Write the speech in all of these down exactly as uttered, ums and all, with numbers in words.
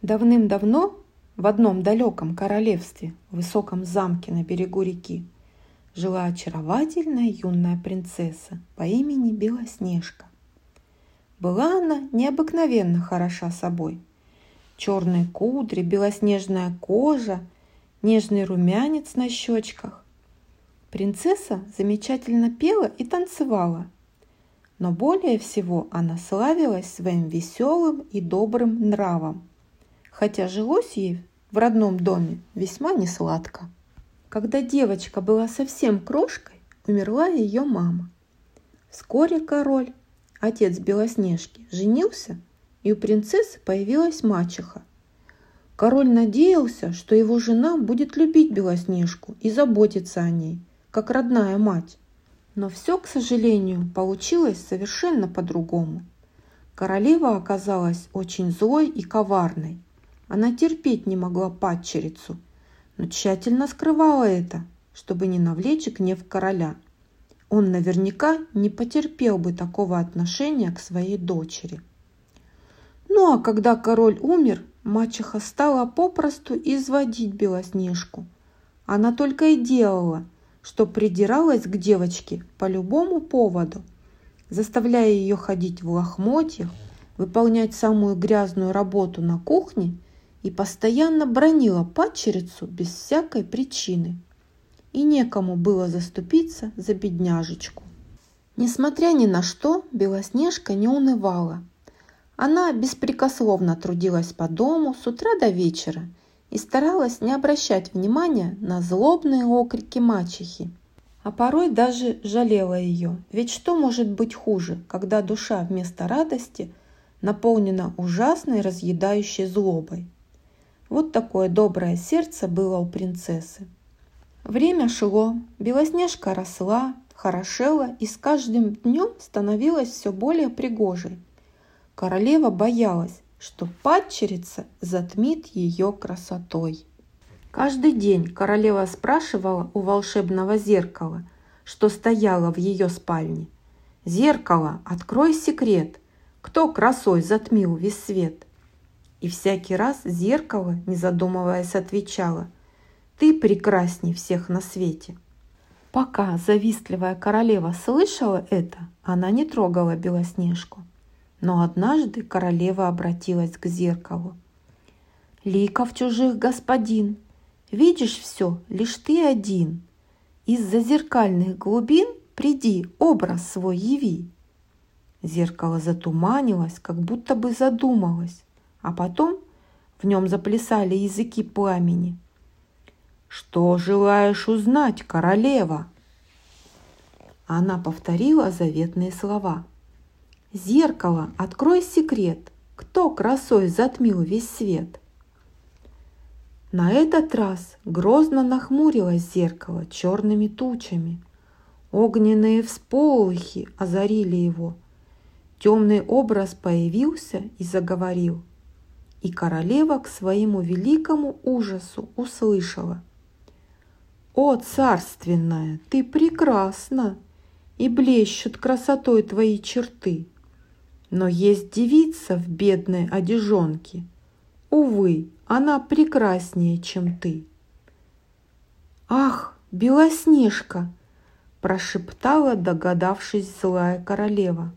Давным-давно в одном далеком королевстве, в высоком замке на берегу реки, жила очаровательная юная принцесса по имени Белоснежка. Была она необыкновенно хороша собой. Черные кудри, белоснежная кожа, нежный румянец на щечках. Принцесса замечательно пела и танцевала, но более всего она славилась своим веселым и добрым нравом, хотя жилось ей в родном доме весьма несладко. Когда девочка была совсем крошкой, умерла ее мама. Вскоре король, отец Белоснежки, женился, и у принцессы появилась мачеха. Король надеялся, что его жена будет любить Белоснежку и заботиться о ней, как родная мать. Но все, к сожалению, получилось совершенно по-другому. Королева оказалась очень злой и коварной. Она терпеть не могла падчерицу, но тщательно скрывала это, чтобы не навлечь гнев короля. Он наверняка не потерпел бы такого отношения к своей дочери. Ну а когда король умер, мачеха стала попросту изводить Белоснежку. Она только и делала, что придиралась к девочке по любому поводу, заставляя ее ходить в лохмотьях, выполнять самую грязную работу на кухне и постоянно бранила падчерицу без всякой причины. И некому было заступиться за бедняжечку. Несмотря ни на что, Белоснежка не унывала. Она беспрекословно трудилась по дому с утра до вечера и старалась не обращать внимания на злобные окрики мачехи, а порой даже жалела ее. Ведь что может быть хуже, когда душа вместо радости наполнена ужасной разъедающей злобой? Вот такое доброе сердце было у принцессы. Время шло, Белоснежка росла, хорошела и с каждым днем становилась все более пригожей. Королева боялась, что падчерица затмит ее красотой. Каждый день королева спрашивала у волшебного зеркала, что стояло в ее спальне: «Зеркало, открой секрет, кто красой затмил весь свет?» И всякий раз зеркало, не задумываясь, отвечало: «Ты прекрасней всех на свете». Пока завистливая королева слышала это, она не трогала Белоснежку. Но однажды королева обратилась к зеркалу: «Ликов чужих, господин, видишь все, лишь ты один. Из-за зеркальных глубин приди, образ свой яви». Зеркало затуманилось, как будто бы задумалось, а потом в нем заплясали языки пламени. «Что желаешь узнать, королева?» Она повторила заветные слова: «Зеркало, открой секрет, кто красой затмил весь свет?» На этот раз грозно нахмурилось зеркало черными тучами. Огненные всполохи озарили его. Темный образ появился и заговорил. И королева к своему великому ужасу услышала: «О, царственная, ты прекрасна, и блещут красотой твои черты! Но есть девица в бедной одежонке. Увы, она прекраснее, чем ты». «Ах, Белоснежка!» – прошептала, догадавшись, злая королева.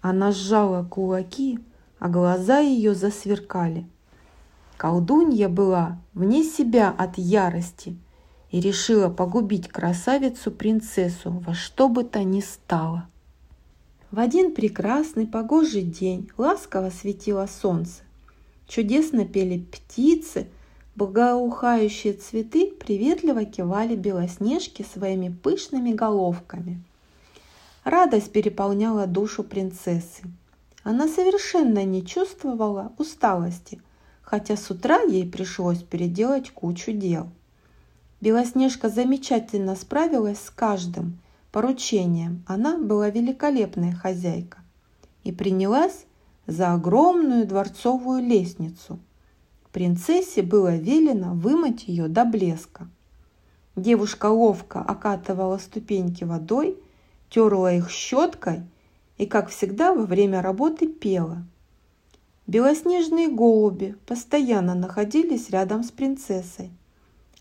Она сжала кулаки, а глаза ее засверкали. Колдунья была вне себя от ярости и решила погубить красавицу-принцессу во что бы то ни стало. В один прекрасный погожий день ласково светило солнце. Чудесно пели птицы, благоухающие цветы приветливо кивали Белоснежке своими пышными головками. Радость переполняла душу принцессы. Она совершенно не чувствовала усталости, хотя с утра ей пришлось переделать кучу дел. Белоснежка замечательно справилась с каждым поручением, она была великолепная хозяйка, и принялась за огромную дворцовую лестницу. Принцессе было велено вымыть ее до блеска. Девушка ловко окатывала ступеньки водой, терла их щеткой и, как всегда, во время работы пела. Белоснежные голуби постоянно находились рядом с принцессой.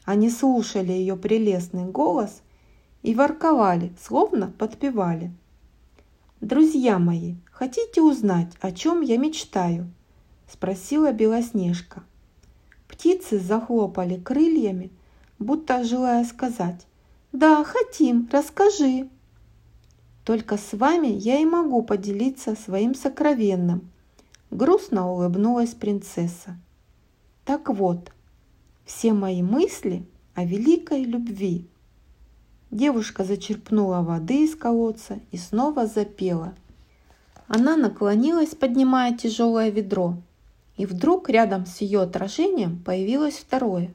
Они слушали ее прелестный голос и ворковали, словно подпевали. «Друзья мои, хотите узнать, о чем я мечтаю?» – спросила Белоснежка. Птицы захлопали крыльями, будто желая сказать: «Да, хотим, расскажи». «Только с вами я и могу поделиться своим сокровенным», – грустно улыбнулась принцесса. «Так вот, все мои мысли о великой любви». Девушка зачерпнула воды из колодца и снова запела. Она наклонилась, поднимая тяжелое ведро, и вдруг рядом с ее отражением появилось второе.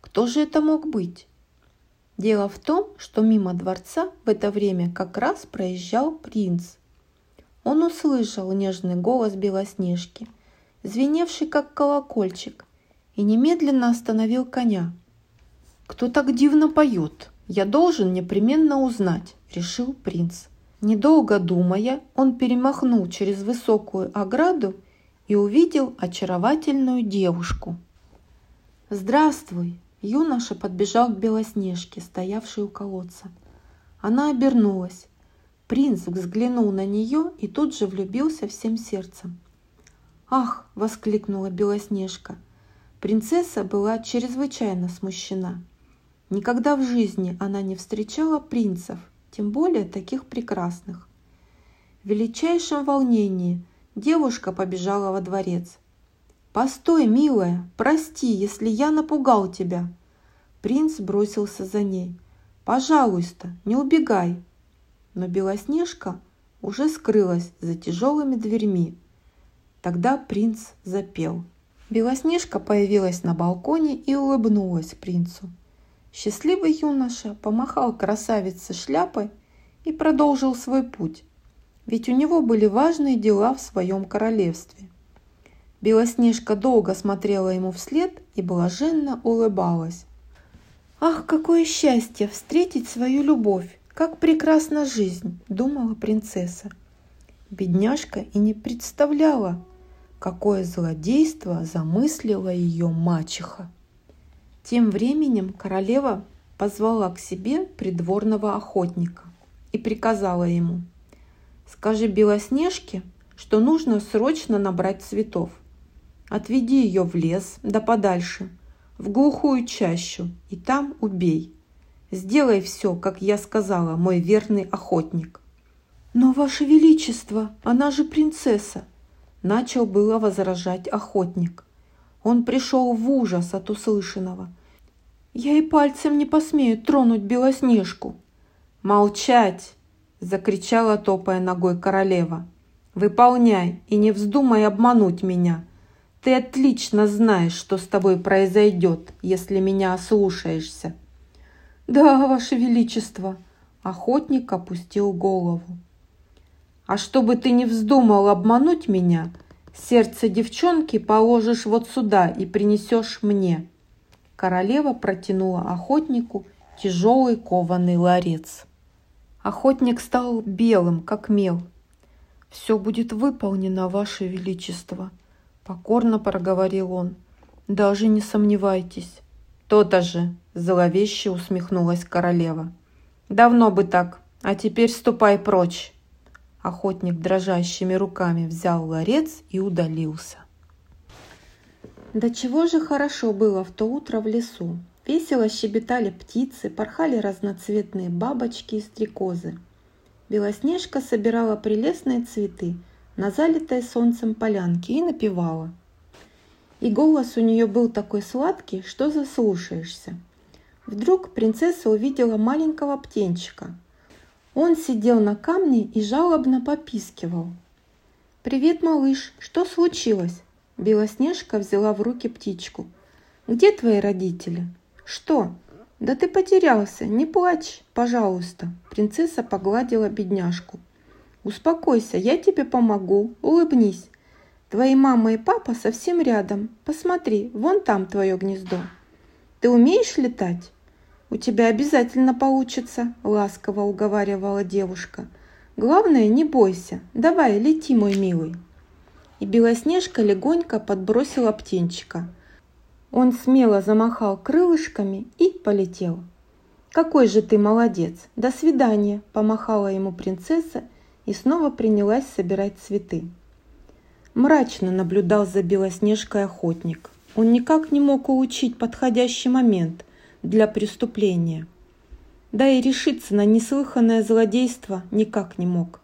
Кто же это мог быть? Дело в том, что мимо дворца в это время как раз проезжал принц. Он услышал нежный голос Белоснежки, звеневший как колокольчик, и немедленно остановил коня. «Кто так дивно поет? Я должен непременно узнать», – решил принц. Недолго думая, он перемахнул через высокую ограду и увидел очаровательную девушку. «Здравствуй!» Юноша подбежал к Белоснежке, стоявшей у колодца. Она обернулась. Принц взглянул на нее и тут же влюбился всем сердцем. «Ах!» – воскликнула Белоснежка. Принцесса была чрезвычайно смущена. Никогда в жизни она не встречала принцев, тем более таких прекрасных. В величайшем волнении девушка побежала во дворец. «Постой, милая, прости, если я напугал тебя!» Принц бросился за ней. «Пожалуйста, не убегай!» Но Белоснежка уже скрылась за тяжелыми дверьми. Тогда принц запел. Белоснежка появилась на балконе и улыбнулась принцу. Счастливый юноша помахал красавице шляпой и продолжил свой путь, ведь у него были важные дела в своем королевстве. Белоснежка долго смотрела ему вслед и блаженно улыбалась. «Ах, какое счастье встретить свою любовь! Как прекрасна жизнь!» – думала принцесса. Бедняжка и не представляла, какое злодейство замыслила ее мачеха. Тем временем королева позвала к себе придворного охотника и приказала ему: «Скажи Белоснежке, что нужно срочно набрать цветов. Отведи ее в лес, да подальше, в глухую чащу, и там убей. Сделай все, как я сказала, мой верный охотник». «Но, ваше величество, она же принцесса!» – начал было возражать охотник. Он пришел в ужас от услышанного. «Я и пальцем не посмею тронуть Белоснежку!» «Молчать!» – закричала, топая ногой, королева. «Выполняй и не вздумай обмануть меня. Ты отлично знаешь, что с тобой произойдет, если меня ослушаешься». «Да, ваше величество», – охотник опустил голову. «А чтобы ты не вздумал обмануть меня, сердце девчонки положишь вот сюда и принесешь мне». Королева протянула охотнику тяжелый кованый ларец. Охотник стал белым, как мел. «Все будет выполнено, ваше величество», – покорно проговорил он. «Даже не сомневайтесь». «То-то же», – зловеще усмехнулась королева. «Давно бы так, а теперь ступай прочь». Охотник дрожащими руками взял ларец и удалился. Да чего же хорошо было в то утро в лесу. Весело щебетали птицы, порхали разноцветные бабочки и стрекозы. Белоснежка собирала прелестные цветы на залитой солнцем полянке и напевала. И голос у нее был такой сладкий, что заслушаешься. Вдруг принцесса увидела маленького птенчика. Он сидел на камне и жалобно попискивал. «Привет, малыш, что случилось?» Белоснежка взяла в руки птичку. «Где твои родители?» «Что?» «Да ты потерялся, не плачь, пожалуйста!» Принцесса погладила бедняжку. «Успокойся, я тебе помогу, улыбнись. Твои мама и папа совсем рядом. Посмотри, вон там твое гнездо. Ты умеешь летать?» «У тебя обязательно получится», – ласково уговаривала девушка. «Главное, не бойся. Давай, лети, мой милый». и Белоснежка легонько подбросила птенчика. Он смело замахал крылышками и полетел. «Какой же ты молодец! До свидания!» – помахала ему принцесса и снова принялась собирать цветы. Мрачно наблюдал за Белоснежкой охотник. Он никак не мог улучшить подходящий момент для преступления. Да и решиться на неслыханное злодейство никак не мог.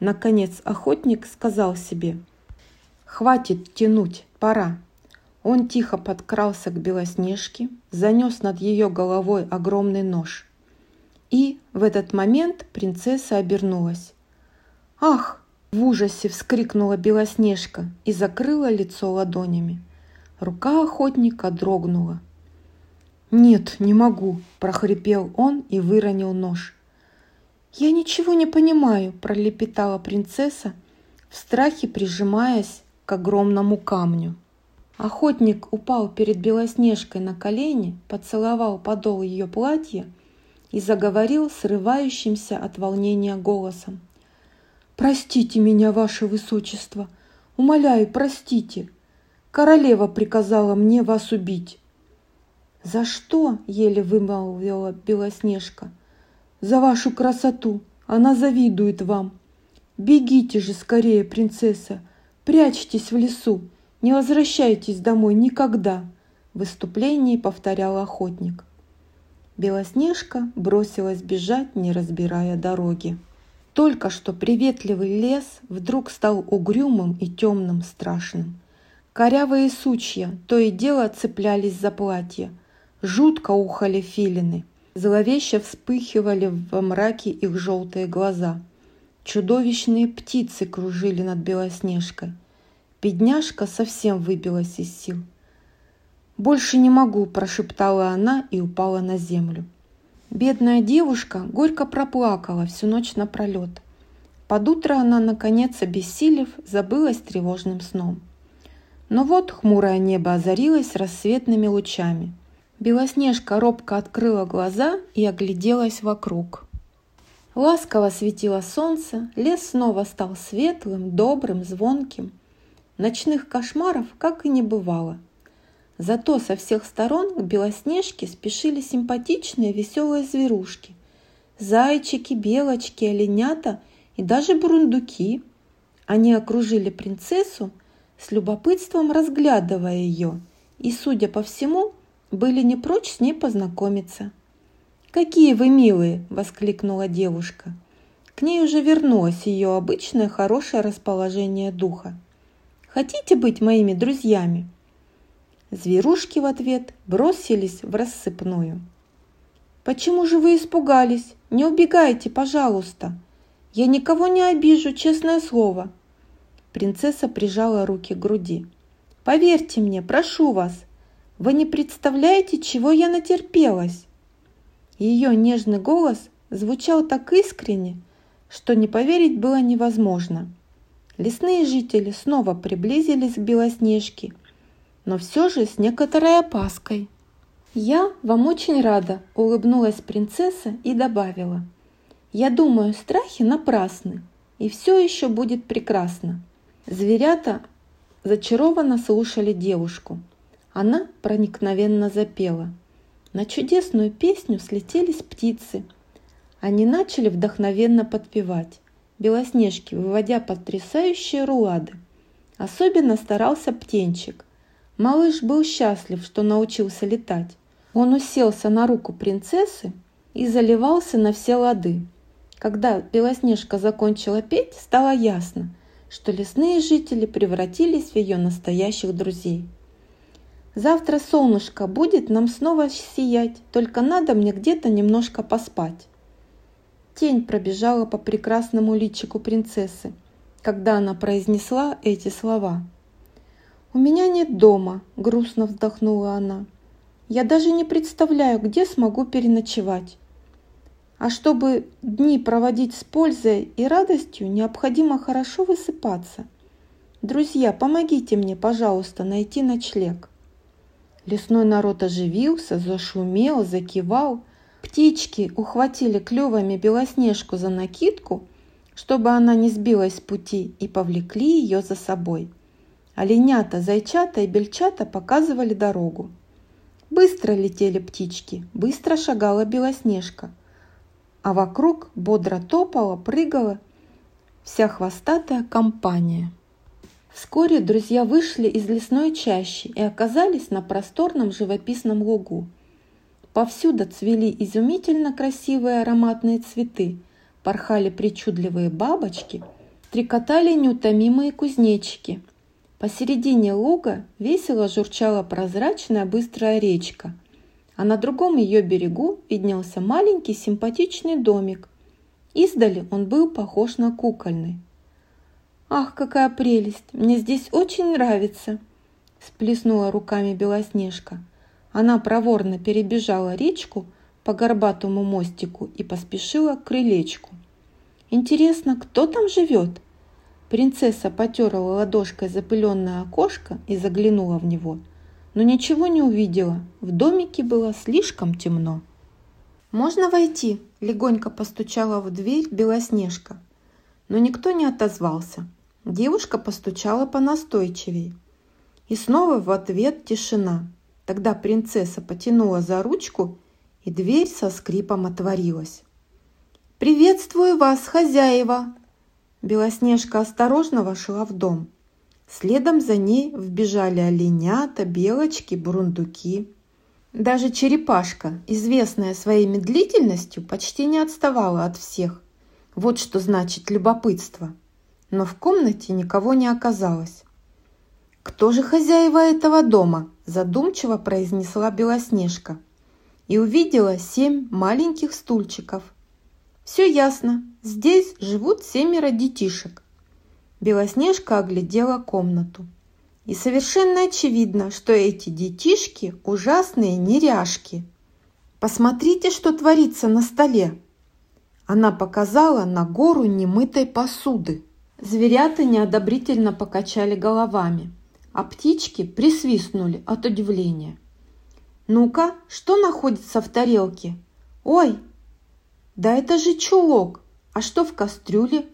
Наконец охотник сказал себе: «Хватит тянуть, пора». Он тихо подкрался к Белоснежке, занес над ее головой огромный нож. И в этот момент принцесса обернулась. «Ах!» – в ужасе вскрикнула Белоснежка и закрыла лицо ладонями. Рука охотника дрогнула. «Нет, не могу!» – прохрипел он и выронил нож. «Я ничего не понимаю!» – пролепетала принцесса, в страхе прижимаясь к огромному камню. Охотник упал перед Белоснежкой на колени, поцеловал подол ее платья и заговорил срывающимся от волнения голосом: «Простите меня, ваше высочество! Умоляю, простите! Королева приказала мне вас убить!» «За что?» – еле вымолвила Белоснежка. «За вашу красоту! Она завидует вам! Бегите же скорее, принцесса! Прячьтесь в лесу! Не возвращайтесь домой никогда!» В выступлении повторял охотник. Белоснежка бросилась бежать, не разбирая дороги. Только что приветливый лес вдруг стал угрюмым и темным, страшным. Корявые сучья то и дело цеплялись за платье, жутко ухали филины, зловеще вспыхивали во мраке их желтые глаза. Чудовищные птицы кружили над Белоснежкой. Бедняжка совсем выбилась из сил. «Больше не могу», – прошептала она и упала на землю. Бедная девушка горько проплакала всю ночь напролет. Под утро она, наконец, обессилев, забылась тревожным сном. Но вот хмурое небо озарилось рассветными лучами. Белоснежка робко открыла глаза и огляделась вокруг. Ласково светило солнце, лес снова стал светлым, добрым, звонким. Ночных кошмаров как и не бывало. Зато со всех сторон к Белоснежке спешили симпатичные веселые зверушки. Зайчики, белочки, оленята и даже бурундуки. Они окружили принцессу, с любопытством разглядывая ее, и, судя по всему, были не прочь с ней познакомиться. «Какие вы милые!» – воскликнула девушка. К ней уже вернулось ее обычное хорошее расположение духа. «Хотите быть моими друзьями?» Зверушки в ответ бросились в рассыпную. «Почему же вы испугались? Не убегайте, пожалуйста! Я никого не обижу, честное слово!» Принцесса прижала руки к груди. «Поверьте мне, прошу вас, вы не представляете, чего я натерпелась!» Ее нежный голос звучал так искренне, что не поверить было невозможно. Лесные жители снова приблизились к Белоснежке, но все же с некоторой опаской. «Я вам очень рада», – улыбнулась принцесса и добавила: «Я думаю, страхи напрасны, и все еще будет прекрасно». Зверята зачарованно слушали девушку. Она проникновенно запела. На чудесную песню слетелись птицы. Они начали вдохновенно подпевать Белоснежке, выводя потрясающие рулады. Особенно старался птенчик. Малыш был счастлив, что научился летать. Он уселся на руку принцессы и заливался на все лады. Когда Белоснежка закончила петь, стало ясно, что лесные жители превратились в ее настоящих друзей. «Завтра солнышко будет нам снова сиять, только надо мне где-то немножко поспать». Тень пробежала по прекрасному личику принцессы, когда она произнесла эти слова. «У меня нет дома», – грустно вздохнула она. «Я даже не представляю, где смогу переночевать. А чтобы дни проводить с пользой и радостью, необходимо хорошо высыпаться. Друзья, помогите мне, пожалуйста, найти ночлег». Лесной народ оживился, зашумел, закивал. Птички ухватили клювами Белоснежку за накидку, чтобы она не сбилась с пути, и повлекли ее за собой. Оленята, зайчата и бельчата показывали дорогу. Быстро летели птички, быстро шагала Белоснежка, а вокруг бодро топала, прыгала вся хвостатая компания. Вскоре друзья вышли из лесной чащи и оказались на просторном живописном лугу. Повсюду цвели изумительно красивые ароматные цветы, порхали причудливые бабочки, трекотали неутомимые кузнечики. Посередине луга весело журчала прозрачная быстрая речка, а на другом ее берегу виднелся маленький симпатичный домик. Издали он был похож на кукольный. «Ах, какая прелесть! Мне здесь очень нравится!» – сплеснула руками Белоснежка. Она проворно перебежала речку по горбатому мостику и поспешила к крылечку. «Интересно, кто там живет?» Принцесса потерла ладошкой запыленное окошко и заглянула в него, но ничего не увидела, в домике было слишком темно. «Можно войти?» – легонько постучала в дверь Белоснежка, но никто не отозвался. Девушка постучала понастойчивее, и снова в ответ тишина. Тогда принцесса потянула за ручку, и дверь со скрипом отворилась. «Приветствую вас, хозяева!» Белоснежка осторожно вошла в дом. Следом за ней вбежали оленята, белочки, бурундуки. Даже черепашка, известная своей медлительностью, почти не отставала от всех. Вот что значит любопытство. Но в комнате никого не оказалось. «Кто же хозяева этого дома?» – задумчиво произнесла Белоснежка и увидела семь маленьких стульчиков. «Все ясно, здесь живут семеро детишек». Белоснежка оглядела комнату. И совершенно очевидно, что эти детишки – ужасные неряшки. «Посмотрите, что творится на столе!» Она показала на гору немытой посуды. Зверята неодобрительно покачали головами, а птички присвистнули от удивления. «Ну-ка, что находится в тарелке? Ой! Да это же чулок! А что в кастрюле?»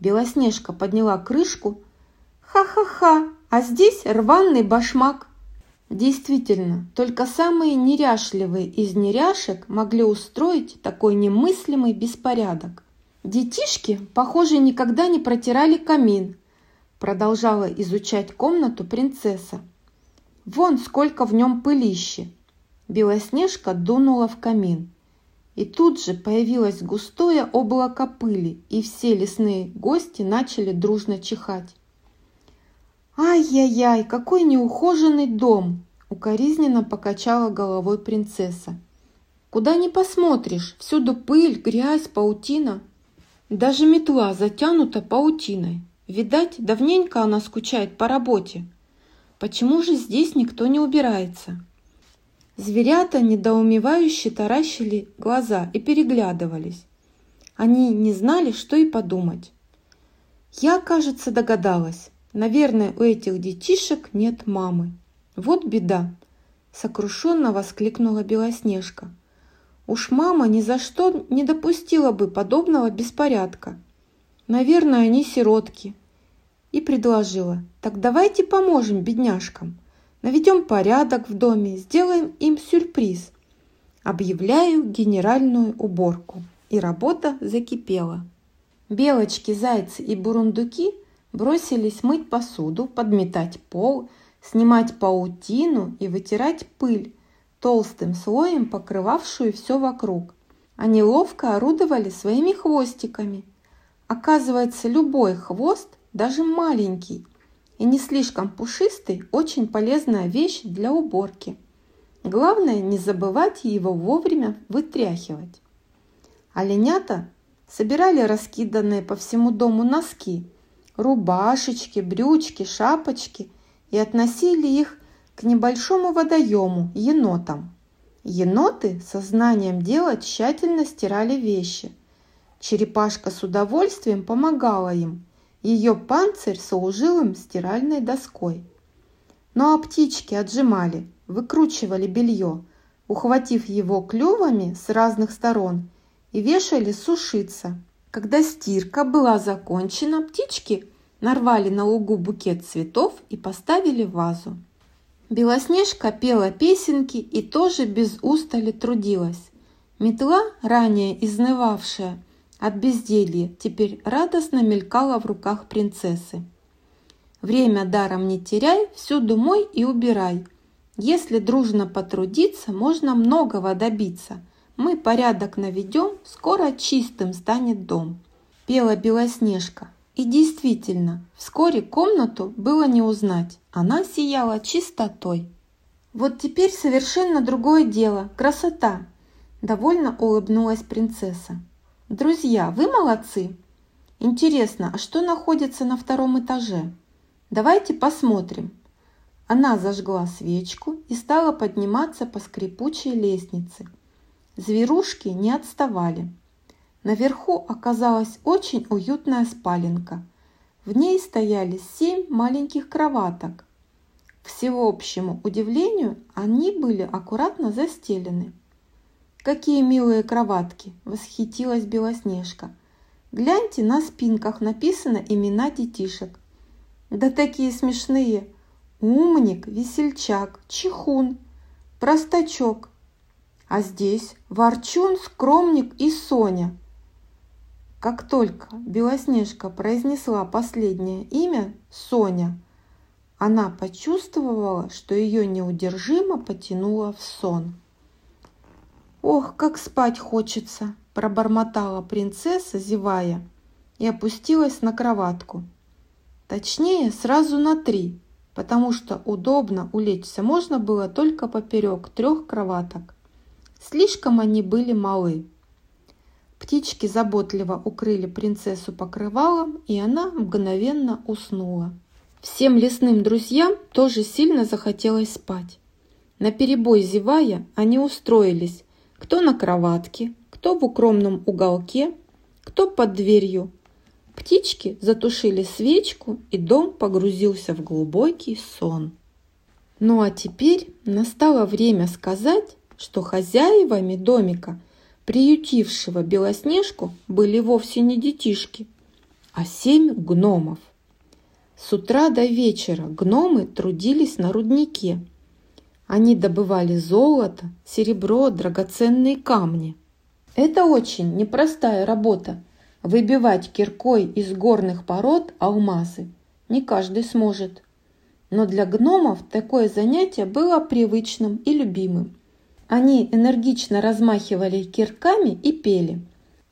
Белоснежка подняла крышку. «Ха-ха-ха! А здесь рваный башмак!» Действительно, только самые неряшливые из неряшек могли устроить такой немыслимый беспорядок. «Детишки, похоже, никогда не протирали камин», — продолжала изучать комнату принцесса. «Вон сколько в нем пылищи!» Белоснежка дунула в камин. И тут же появилось густое облако пыли, и все лесные гости начали дружно чихать. «Ай-яй-яй, какой неухоженный дом!» – укоризненно покачала головой принцесса. «Куда ни посмотришь, всюду пыль, грязь, паутина. Даже метла затянута паутиной. Видать, давненько она скучает по работе. Почему же здесь никто не убирается?» Зверята недоумевающе таращили глаза и переглядывались. Они не знали, что и подумать. «Я, кажется, догадалась. Наверное, у этих детишек нет мамы. Вот беда!» – сокрушенно воскликнула Белоснежка. «Уж мама ни за что не допустила бы подобного беспорядка. Наверное, они сиротки». И предложила: «Так давайте поможем бедняжкам. Наведем порядок в доме, сделаем им сюрприз. Объявляю генеральную уборку». И работа закипела. Белочки, зайцы и бурундуки бросились мыть посуду, подметать пол, снимать паутину и вытирать пыль, толстым слоем покрывавшую все вокруг. Они ловко орудовали своими хвостиками. Оказывается, любой хвост, даже маленький и не слишком пушистый, очень полезная вещь для уборки. Главное, не забывать его вовремя вытряхивать. Оленята собирали раскиданные по всему дому носки, рубашечки, брючки, шапочки и относили их к небольшому водоему, енотам. Еноты со знанием дела тщательно стирали вещи. Черепашка с удовольствием помогала им. Ее панцирь служил им стиральной доской. Ну а птички отжимали, выкручивали белье, ухватив его клювами с разных сторон, и вешали сушиться. Когда стирка была закончена, птички нарвали на лугу букет цветов и поставили в вазу. Белоснежка пела песенки и тоже без устали трудилась. Метла, ранее изнывавшая от безделья, теперь радостно мелькала в руках принцессы. «Время даром не теряй, всюду мой и убирай. Если дружно потрудиться, можно многого добиться. Мы порядок наведем, скоро чистым станет дом», – пела Белоснежка. И действительно, вскоре комнату было не узнать, она сияла чистотой. «Вот теперь совершенно другое дело, красота!» – довольно улыбнулась принцесса. «Друзья, вы молодцы! Интересно, а что находится на втором этаже? Давайте посмотрим!» Она зажгла свечку и стала подниматься по скрипучей лестнице. Зверушки не отставали. Наверху оказалась очень уютная спаленка. В ней стояли семь маленьких кроваток. К всеобщему удивлению, они были аккуратно застелены. «Какие милые кроватки!» – восхитилась Белоснежка. «Гляньте, на спинках написаны имена детишек. Да такие смешные! Умник, весельчак, чихун, простачок. А здесь ворчун, скромник и Соня». Как только Белоснежка произнесла последнее имя Соня, она почувствовала, что ее неудержимо потянуло в сон. «Ох, как спать хочется!» – пробормотала принцесса, зевая, и опустилась на кроватку. Точнее, сразу на три, потому что удобно улечься можно было только поперек трех кроваток. Слишком они были малы. Птички заботливо укрыли принцессу покрывалом, и она мгновенно уснула. Всем лесным друзьям тоже сильно захотелось спать. Наперебой зевая, они устроились, кто на кроватке, кто в укромном уголке, кто под дверью. Птички затушили свечку, и дом погрузился в глубокий сон. Ну а теперь настало время сказать, что хозяевами домика, приютившего Белоснежку, были вовсе не детишки, а семь гномов. С утра до вечера гномы трудились на руднике. Они добывали золото, серебро, драгоценные камни. Это очень непростая работа – выбивать киркой из горных пород алмазы. Не каждый сможет. Но для гномов такое занятие было привычным и любимым. Они энергично размахивали кирками и пели.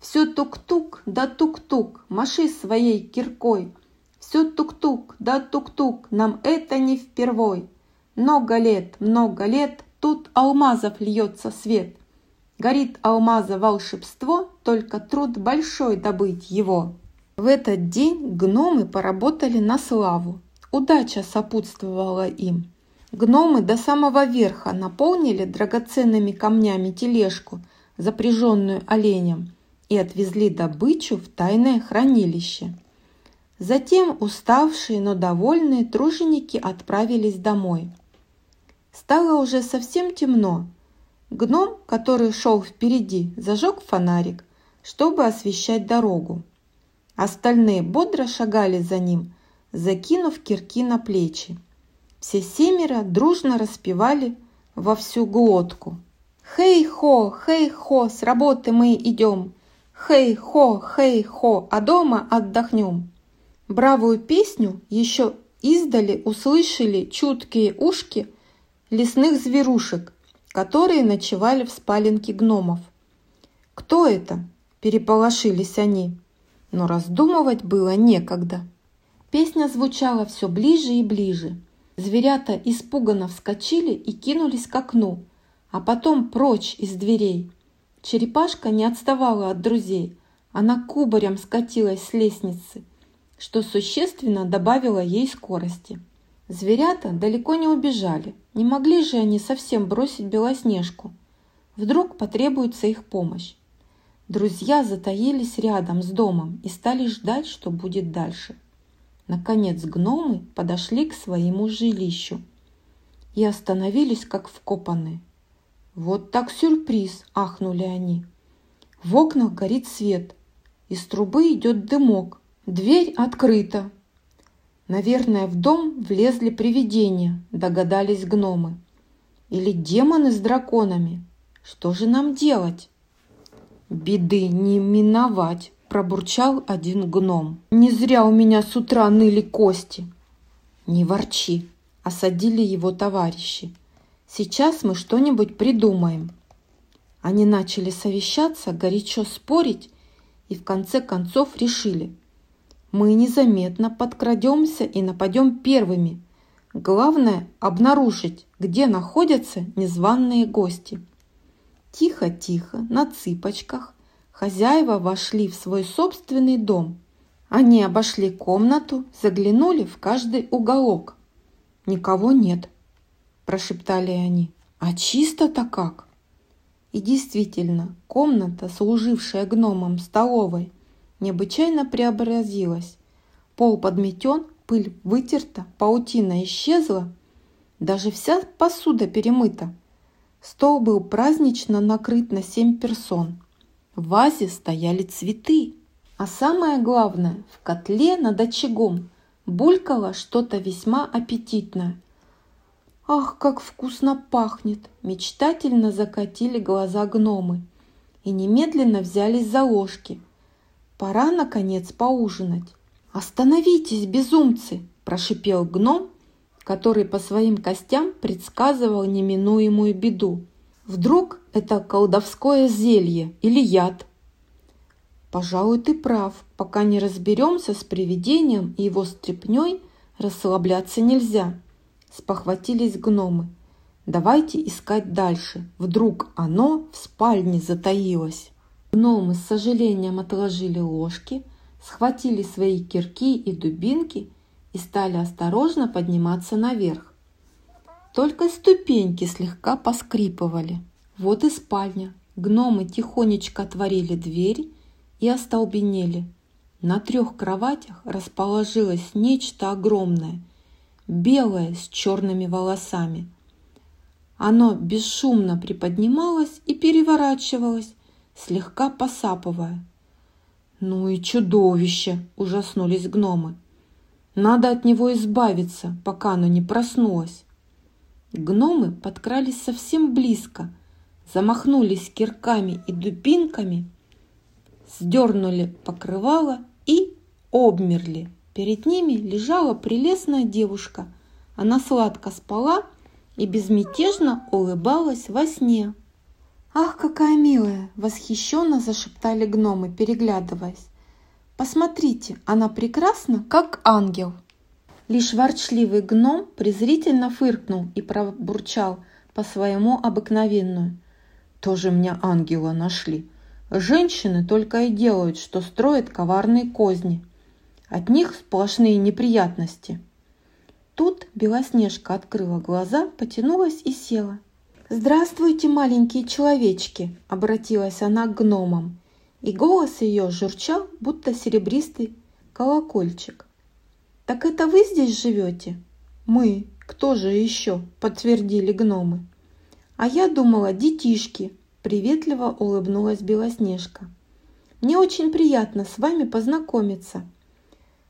«Все тук-тук, да тук-тук, маши своей киркой. Все тук-тук, да тук-тук, нам это не впервой. Много лет, много лет, тут алмазов льется свет. Горит алмаза волшебство, только труд большой добыть его». В этот день гномы поработали на славу. Удача сопутствовала им. Гномы до самого верха наполнили драгоценными камнями тележку, запряженную оленем, и отвезли добычу в тайное хранилище. Затем уставшие, но довольные труженики отправились домой. Стало уже совсем темно. Гном, который шел впереди, зажег фонарик, чтобы освещать дорогу. Остальные бодро шагали за ним, закинув кирки на плечи. Все семеро дружно распевали во всю глотку. «Хей-хо, хей-хо, с работы мы идем! Хей-хо, хей-хо, а дома отдохнем!» Бравую песню еще издали услышали чуткие ушки лесных зверушек, которые ночевали в спаленке гномов. «Кто это?» – переполошились они, но раздумывать было некогда. Песня звучала все ближе и ближе. Зверята испуганно вскочили и кинулись к окну, а потом прочь из дверей. Черепашка не отставала от друзей, она кубарем скатилась с лестницы, что существенно добавило ей скорости. Зверята далеко не убежали, не могли же они совсем бросить Белоснежку. Вдруг потребуется их помощь. Друзья затаились рядом с домом и стали ждать, что будет дальше. Наконец гномы подошли к своему жилищу и остановились как вкопанные. «Вот так сюрприз!» – ахнули они. В окнах горит свет, из трубы идет дымок, дверь открыта. Наверное, в дом влезли привидения, догадались гномы. Или демоны с драконами. Что же нам делать? Беды не миновать, пробурчал один гном. Не зря у меня с утра ныли кости. Не ворчи, осадили его товарищи. Сейчас мы что-нибудь придумаем. Они начали совещаться, горячо спорить и в конце концов решили. Мы незаметно подкрадемся и нападем первыми. Главное – обнаружить, где находятся незваные гости. Тихо-тихо, на цыпочках, хозяева вошли в свой собственный дом. Они обошли комнату, заглянули в каждый уголок. «Никого нет», – прошептали они. «А чисто-то как?» И действительно, комната, служившая гномом столовой, необычайно преобразилась. Пол подметен, пыль вытерта, паутина исчезла, даже вся посуда перемыта. Стол был празднично накрыт на семь персон. В вазе стояли цветы. А самое главное, в котле над очагом булькало что-то весьма аппетитное. «Ах, как вкусно пахнет!» – мечтательно закатили глаза гномы и немедленно взялись за ложки. Пора, наконец, поужинать. «Остановитесь, безумцы!» – прошипел гном, который по своим костям предсказывал неминуемую беду. «Вдруг это колдовское зелье или яд?» «Пожалуй, ты прав. Пока не разберемся с привидением и его стряпнёй, расслабляться нельзя», – спохватились гномы. «Давайте искать дальше. Вдруг оно в спальне затаилось». Гномы с сожалением отложили ложки, схватили свои кирки и дубинки и стали осторожно подниматься наверх. Только ступеньки слегка поскрипывали. Вот и спальня. Гномы тихонечко отворили дверь и остолбенели. На трех кроватях расположилось нечто огромное, белое с черными волосами. Оно бесшумно приподнималось и переворачивалось, слегка посапывая. «Ну и чудовище!» – ужаснулись гномы. «Надо от него избавиться, пока оно не проснулось». Гномы подкрались совсем близко, замахнулись кирками и дубинками, сдернули покрывало и обмерли. Перед ними лежала прелестная девушка. Она сладко спала и безмятежно улыбалась во сне. «Ах, какая милая!» – восхищенно зашептали гномы, переглядываясь. «Посмотрите, она прекрасна, как ангел!» Лишь ворчливый гном презрительно фыркнул и пробурчал по своему обыкновенную. «Тоже мне ангела нашли. Женщины только и делают, что строят коварные козни. От них сплошные неприятности». Тут Белоснежка открыла глаза, потянулась и села. «Здравствуйте, маленькие человечки!» – обратилась она к гномам, и голос ее журчал, будто серебристый колокольчик. «Так это вы здесь живете?» «Мы, кто же еще?» – подтвердили гномы. «А я думала, детишки!» – приветливо улыбнулась Белоснежка. «Мне очень приятно с вами познакомиться.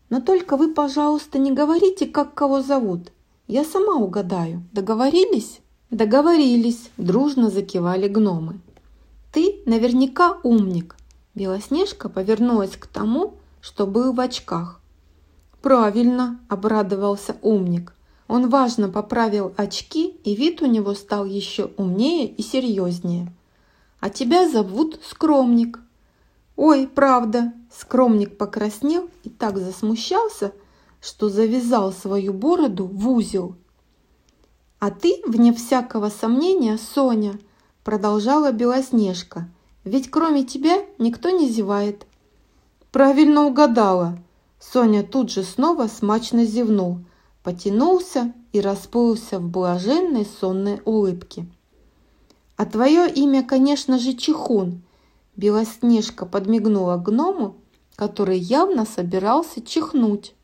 Но только вы, пожалуйста, не говорите, как кого зовут. Я сама угадаю. Договорились?» «Договорились», – дружно закивали гномы. «Ты наверняка умник», – Белоснежка повернулась к тому, что был в очках. «Правильно», – обрадовался умник. Он важно поправил очки, и вид у него стал еще умнее и серьезнее. «А тебя зовут Скромник». «Ой, правда», – Скромник покраснел и так засмущался, что завязал свою бороду в узел. «А ты, вне всякого сомнения, Соня», – продолжала Белоснежка, – «ведь кроме тебя никто не зевает». «Правильно угадала!» Соня тут же снова смачно зевнул, потянулся и расплылся в блаженной сонной улыбке. «А твое имя, конечно же, Чихун», – Белоснежка подмигнула гному, который явно собирался чихнуть.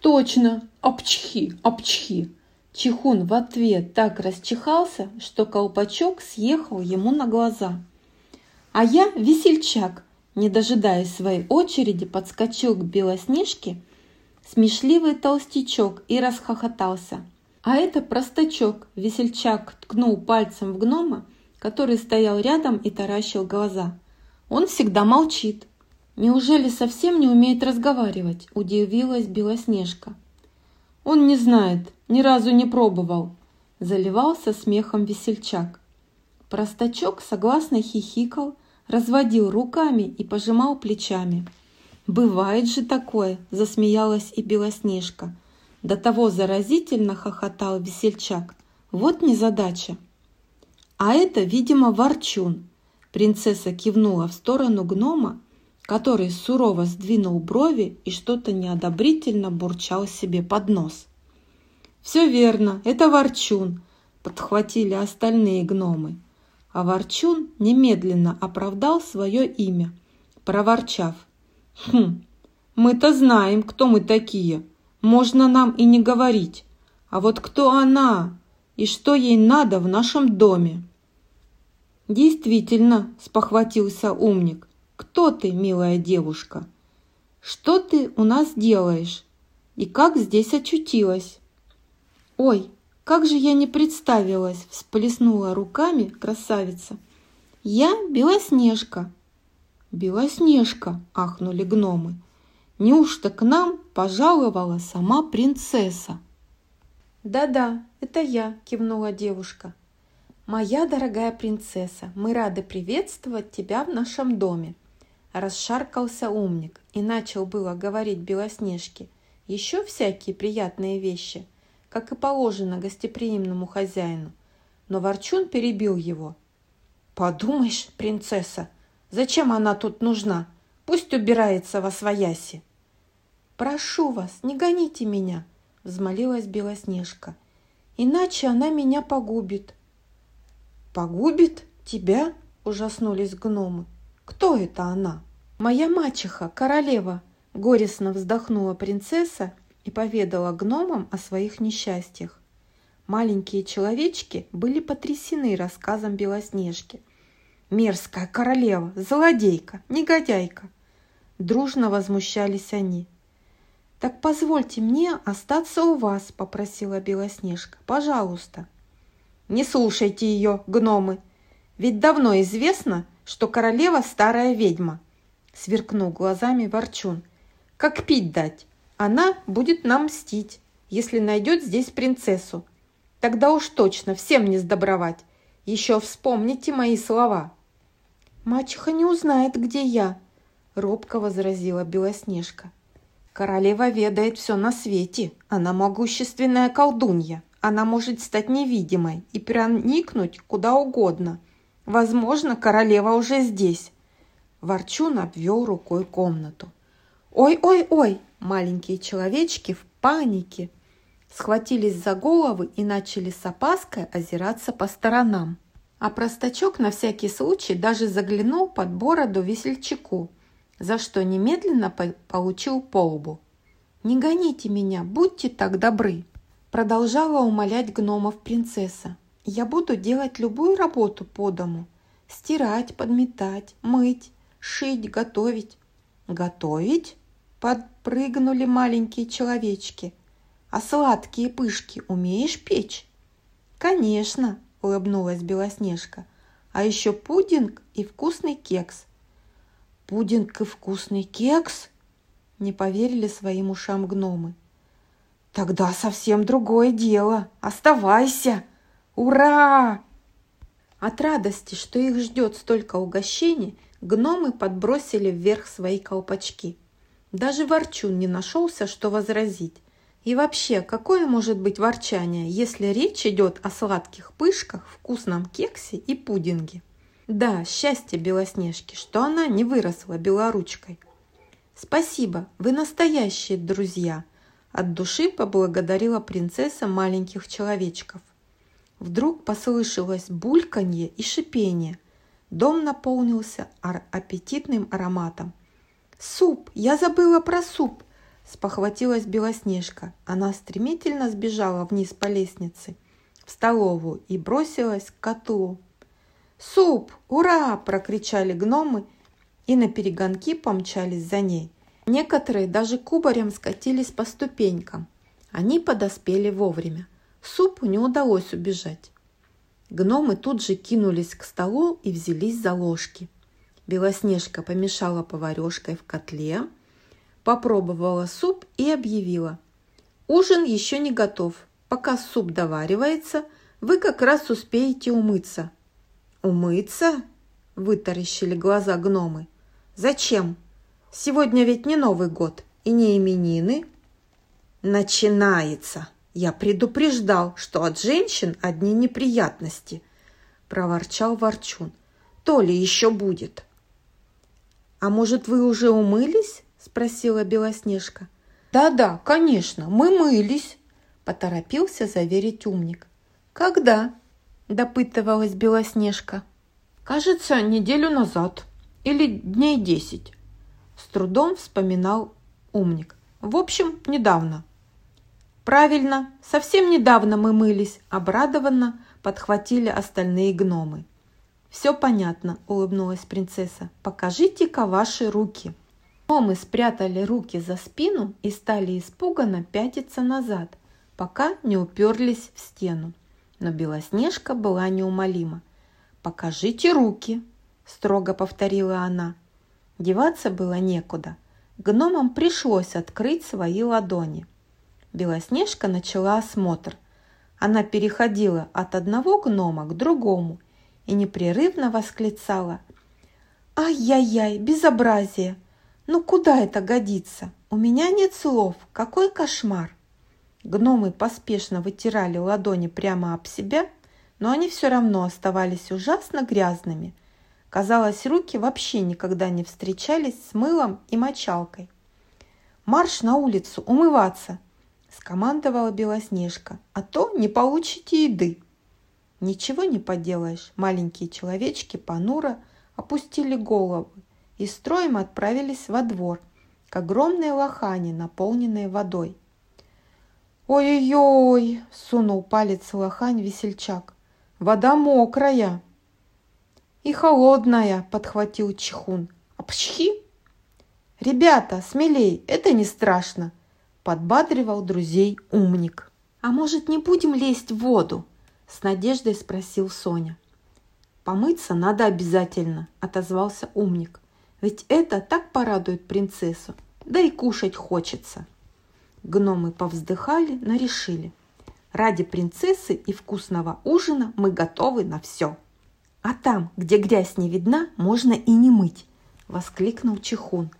«Точно! Апчхи! Апчхи!» Чихун в ответ так расчихался, что колпачок съехал ему на глаза. «А я весельчак», – не дожидаясь своей очереди, подскочил к Белоснежке, смешливый толстячок и расхохотался. А это простачок, весельчак, ткнул пальцем в гнома, который стоял рядом и таращил глаза. Он всегда молчит. Неужели совсем не умеет разговаривать? Удивилась Белоснежка. Он не знает, ни разу не пробовал. Заливался смехом весельчак. Простачок согласно хихикал, разводил руками и пожимал плечами. «Бывает же такое!» – засмеялась и Белоснежка. До того заразительно хохотал весельчак. «Вот незадача!» «А это, видимо, ворчун!» Принцесса кивнула в сторону гнома, который сурово сдвинул брови и что-то неодобрительно бурчал себе под нос. «Все верно, это ворчун!» – подхватили остальные гномы. А ворчун немедленно оправдал свое имя, проворчав: «Хм, мы-то знаем, кто мы такие, можно нам и не говорить, а вот кто она и что ей надо в нашем доме?» «Действительно», – спохватился умник, – «кто ты, милая девушка? Что ты у нас делаешь и как здесь очутилась?» «Ой, как же я не представилась!» – всплеснула руками красавица. «Я Белоснежка!» «Белоснежка!» – ахнули гномы. «Неужто к нам пожаловала сама принцесса?» «Да-да, это я!» – кивнула девушка. «Моя дорогая принцесса, мы рады приветствовать тебя в нашем доме!» Расшаркался умник и начал было говорить Белоснежке еще всякие приятные вещи, как и положено гостеприимному хозяину. Но ворчун перебил его. «Подумаешь, принцесса, зачем она тут нужна? Пусть убирается восвояси!» «Прошу вас, не гоните меня!» – взмолилась Белоснежка. «Иначе она меня погубит!» «Погубит? Тебя?» – ужаснулись гномы. «Кто это она?» «Моя мачеха, королева!» – горестно вздохнула принцесса и поведала гномам о своих несчастьях. Маленькие человечки были потрясены рассказом Белоснежки. «Мерзкая королева, злодейка, негодяйка!» Дружно возмущались они. «Так позвольте мне остаться у вас», – попросила Белоснежка. «Пожалуйста». «Не слушайте ее, гномы, ведь давно известно, что королева старая ведьма», – сверкнул глазами ворчун. «Как пить дать? Она будет нам мстить, если найдет здесь принцессу. Тогда уж точно всем не сдобровать. Еще вспомните мои слова». «Мачеха не узнает, где я», – робко возразила Белоснежка. «Королева ведает все на свете. Она могущественная колдунья. Она может стать невидимой и проникнуть куда угодно. Возможно, королева уже здесь». Ворчун обвел рукой комнату. «Ой-ой-ой!» Маленькие человечки в панике схватились за головы и начали с опаской озираться по сторонам. А простачок на всякий случай даже заглянул под бороду весельчаку, за что немедленно получил по лбу. «Не гоните меня, будьте так добры!» Продолжала умолять гномов принцесса. «Я буду делать любую работу по дому. Стирать, подметать, мыть, шить, готовить». «Готовить?» – подпрыгнули маленькие человечки. «А сладкие пышки умеешь печь?» «Конечно!» – улыбнулась Белоснежка. «А еще пудинг и вкусный кекс». «Пудинг и вкусный кекс?» – не поверили своим ушам гномы. «Тогда совсем другое дело! Оставайся! Ура!» От радости, что их ждет столько угощений, гномы подбросили вверх свои колпачки. Даже ворчун не нашелся, что возразить. И вообще, какое может быть ворчание, если речь идет о сладких пышках, вкусном кексе и пудинге? Да, счастье Белоснежки, что она не выросла белоручкой. «Спасибо, вы настоящие друзья!» От души поблагодарила принцесса маленьких человечков. Вдруг послышалось бульканье и шипение. Дом наполнился аппетитным ароматом. «Суп! Я забыла про суп!» – спохватилась Белоснежка. Она стремительно сбежала вниз по лестнице в столовую и бросилась к котлу. «Суп! Ура!» – прокричали гномы и наперегонки помчались за ней. Некоторые даже кубарем скатились по ступенькам. Они подоспели вовремя. Супу не удалось убежать. Гномы тут же кинулись к столу и взялись за ложки. Белоснежка помешала поварёшкой в котле, попробовала суп и объявила: «Ужин еще не готов. Пока суп доваривается, вы как раз успеете умыться». «Умыться?» – вытаращили глаза гномы. «Зачем? Сегодня ведь не Новый год и не именины». «Начинается! Я предупреждал, что от женщин одни неприятности!» – проворчал Ворчун. «То ли еще будет!» «А может, вы уже умылись?» – спросила Белоснежка. «Да-да, конечно, мы мылись!» – поторопился заверить умник. «Когда?» – допытывалась Белоснежка. «Кажется, неделю назад или дней десять!» С трудом вспоминал умник. «В общем, недавно». «Правильно, совсем недавно мы мылись», – обрадованно подхватили остальные гномы. «Все понятно», – улыбнулась принцесса. «Покажите-ка ваши руки». Гномы спрятали руки за спину и стали испуганно пятиться назад, пока не уперлись в стену. Но Белоснежка была неумолима. «Покажите руки», – строго повторила она. Деваться было некуда. Гномам пришлось открыть свои ладони. Белоснежка начала осмотр. Она переходила от одного гнома к другому и непрерывно восклицала: «Ай-яй-яй, безобразие! Ну куда это годится? У меня нет слов! Какой кошмар!» Гномы поспешно вытирали ладони прямо об себя, но они все равно оставались ужасно грязными. Казалось, руки вообще никогда не встречались с мылом и мочалкой. «Марш на улицу, умываться!» – скомандовала Белоснежка. «А то не получите еды!» Ничего не поделаешь, маленькие человечки понуро опустили головы и строем отправились во двор, к огромной лохане, наполненной водой. «Ой-ой-ой!» – сунул палец в лохань весельчак. «Вода мокрая!» «И холодная!» – подхватил Чхун. «Апшхи!» «Ребята, смелей, это не страшно!» – подбадривал друзей умник. «А может, не будем лезть в воду?» – с надеждой спросил Соня. «Помыться надо обязательно!» – отозвался умник. «Ведь это так порадует принцессу, да и кушать хочется!» Гномы повздыхали, но решили: «Ради принцессы и вкусного ужина мы готовы на все!» «А там, где грязь не видна, можно и не мыть!» – воскликнул Чхун.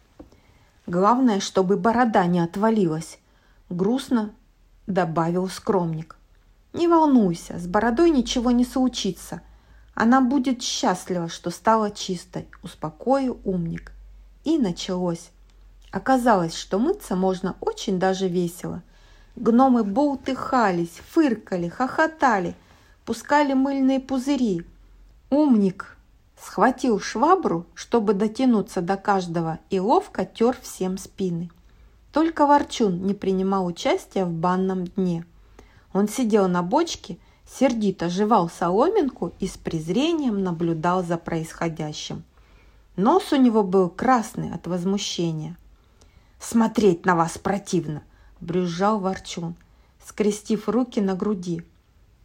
«Главное, чтобы борода не отвалилась!» – грустно добавил скромник. «Не волнуйся, с бородой ничего не случится. Она будет счастлива, что стала чистой», – успокоил умник. И началось. Оказалось, что мыться можно очень даже весело. Гномы болтыхались, фыркали, хохотали, пускали мыльные пузыри. Умник схватил швабру, чтобы дотянуться до каждого, и ловко тер всем спины. Только Ворчун не принимал участия в банном дне. Он сидел на бочке, сердито жевал соломинку и с презрением наблюдал за происходящим. Нос у него был красный от возмущения. «Смотреть на вас противно!» – брюзжал Ворчун, скрестив руки на груди.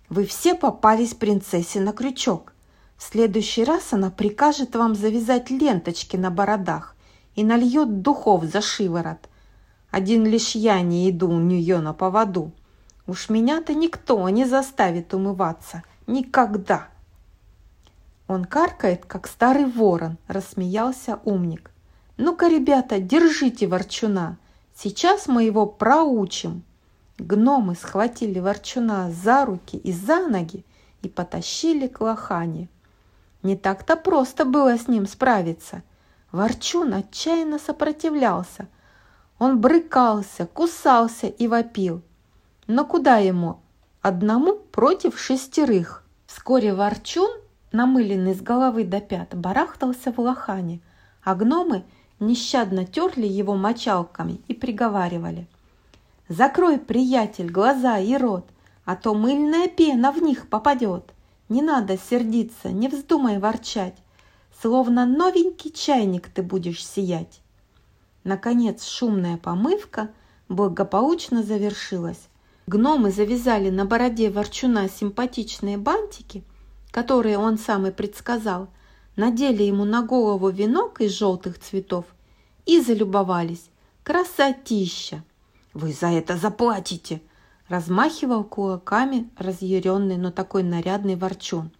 «Вы все попались принцессе на крючок! В следующий раз она прикажет вам завязать ленточки на бородах и нальет духов за шиворот. Один лишь я не иду у нее на поводу. Уж меня-то никто не заставит умываться. Никогда!» «Он каркает, как старый ворон», – рассмеялся умник. «Ну-ка, ребята, держите Ворчуна. Сейчас мы его проучим». Гномы схватили Ворчуна за руки и за ноги и потащили к лохане. Не так-то просто было с ним справиться. Ворчун отчаянно сопротивлялся. Он брыкался, кусался и вопил. Но куда ему? Одному против шестерых. Вскоре Ворчун, намыленный с головы до пят, барахтался в лохане, а гномы нещадно терли его мочалками и приговаривали: «Закрой, приятель, глаза и рот, а то мыльная пена в них попадет. Не надо сердиться, не вздумай ворчать, словно новенький чайник ты будешь сиять». Наконец шумная помывка благополучно завершилась. Гномы завязали на бороде ворчуна симпатичные бантики, которые он сам и предсказал, надели ему на голову венок из желтых цветов и залюбовались. Красотища! «Вы за это заплатите!» — размахивал кулаками разъяренный, но такой нарядный ворчун.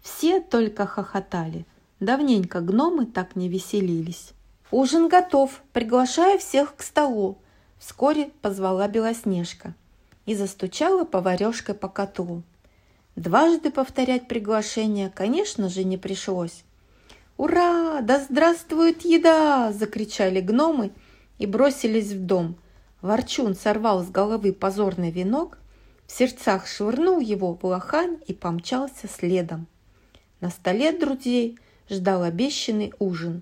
Все только хохотали. Давненько гномы так не веселились. «Ужин готов! Приглашаю всех к столу!» — вскоре позвала Белоснежка и застучала поварёшкой по котлу. Дважды повторять приглашение, конечно же, не пришлось. «Ура! Да здравствует еда!» – закричали гномы и бросились в дом. Ворчун сорвал с головы позорный венок, в сердцах швырнул его в лохань и помчался следом. На столе друзей ждал обещанный ужин.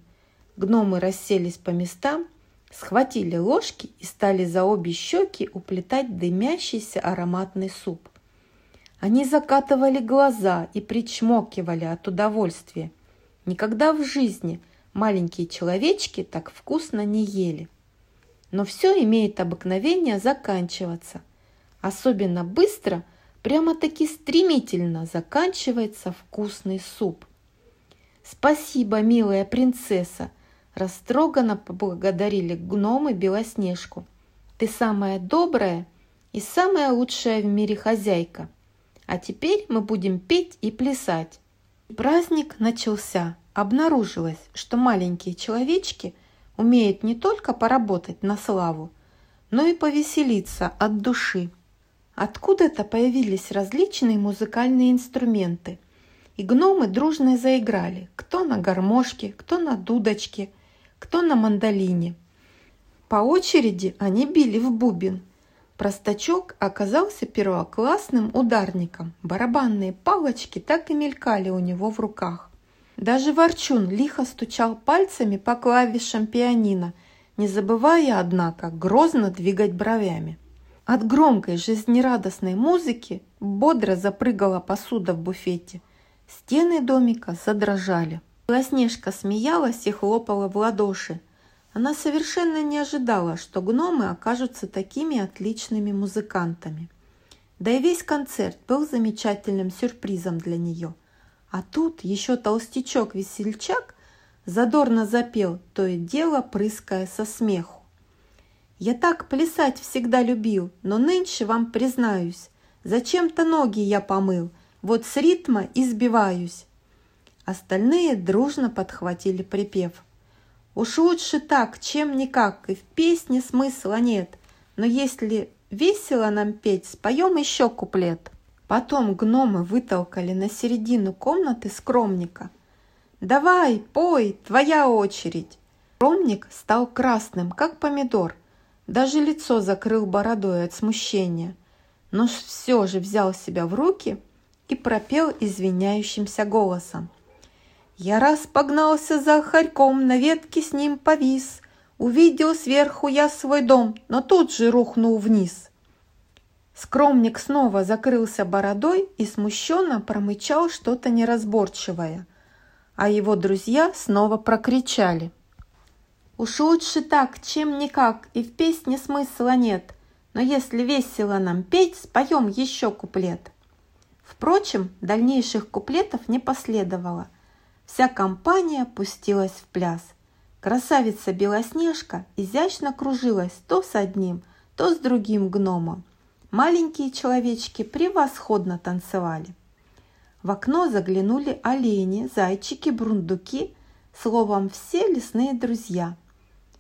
Гномы расселись по местам, схватили ложки и стали за обе щеки уплетать дымящийся ароматный суп. Они закатывали глаза и причмокивали от удовольствия. Никогда в жизни маленькие человечки так вкусно не ели. Но все имеет обыкновение заканчиваться. Особенно быстро, прямо-таки стремительно заканчивается вкусный суп. «Спасибо, милая принцесса!» — растроганно поблагодарили гномы Белоснежку. «Ты самая добрая и самая лучшая в мире хозяйка. А теперь мы будем петь и плясать». Праздник начался. Обнаружилось, что маленькие человечки умеют не только поработать на славу, но и повеселиться от души. Откуда-то появились различные музыкальные инструменты, и гномы дружно заиграли, кто на гармошке, кто на дудочке, кто на мандолине. По очереди они били в бубен. Простачок оказался первоклассным ударником. Барабанные палочки так и мелькали у него в руках. Даже ворчун лихо стучал пальцами по клавишам пианино, не забывая, однако, грозно двигать бровями. От громкой жизнерадостной музыки бодро запрыгала посуда в буфете. Стены домика задрожали. Белоснежка смеялась и хлопала в ладоши. Она совершенно не ожидала, что гномы окажутся такими отличными музыкантами. Да и весь концерт был замечательным сюрпризом для нее. А тут еще толстячок-весельчак задорно запел, то и дело прыская со смеху. «Я так плясать всегда любил, но нынче вам признаюсь, зачем-то ноги я помыл, вот с ритма и сбиваюсь». Остальные дружно подхватили припев. «Уж лучше так, чем никак, и в песне смысла нет, но если весело нам петь, споем еще куплет». Потом гномы вытолкали на середину комнаты скромника. «Давай, пой, твоя очередь». Скромник стал красным, как помидор, даже лицо закрыл бородой от смущения, но все же взял себя в руки и пропел извиняющимся голосом: «Я раз погнался за хорьком, на ветке с ним повис. Увидел сверху я свой дом, но тут же рухнул вниз». Скромник снова закрылся бородой и смущенно промычал что-то неразборчивое, а его друзья снова прокричали: «Уж лучше так, чем никак, и в песне смысла нет, но если весело нам петь, споем еще куплет». Впрочем, дальнейших куплетов не последовало. Вся компания пустилась в пляс. Красавица Белоснежка изящно кружилась то с одним, то с другим гномом. Маленькие человечки превосходно танцевали. В окно заглянули олени, зайчики, брундуки, словом, все лесные друзья.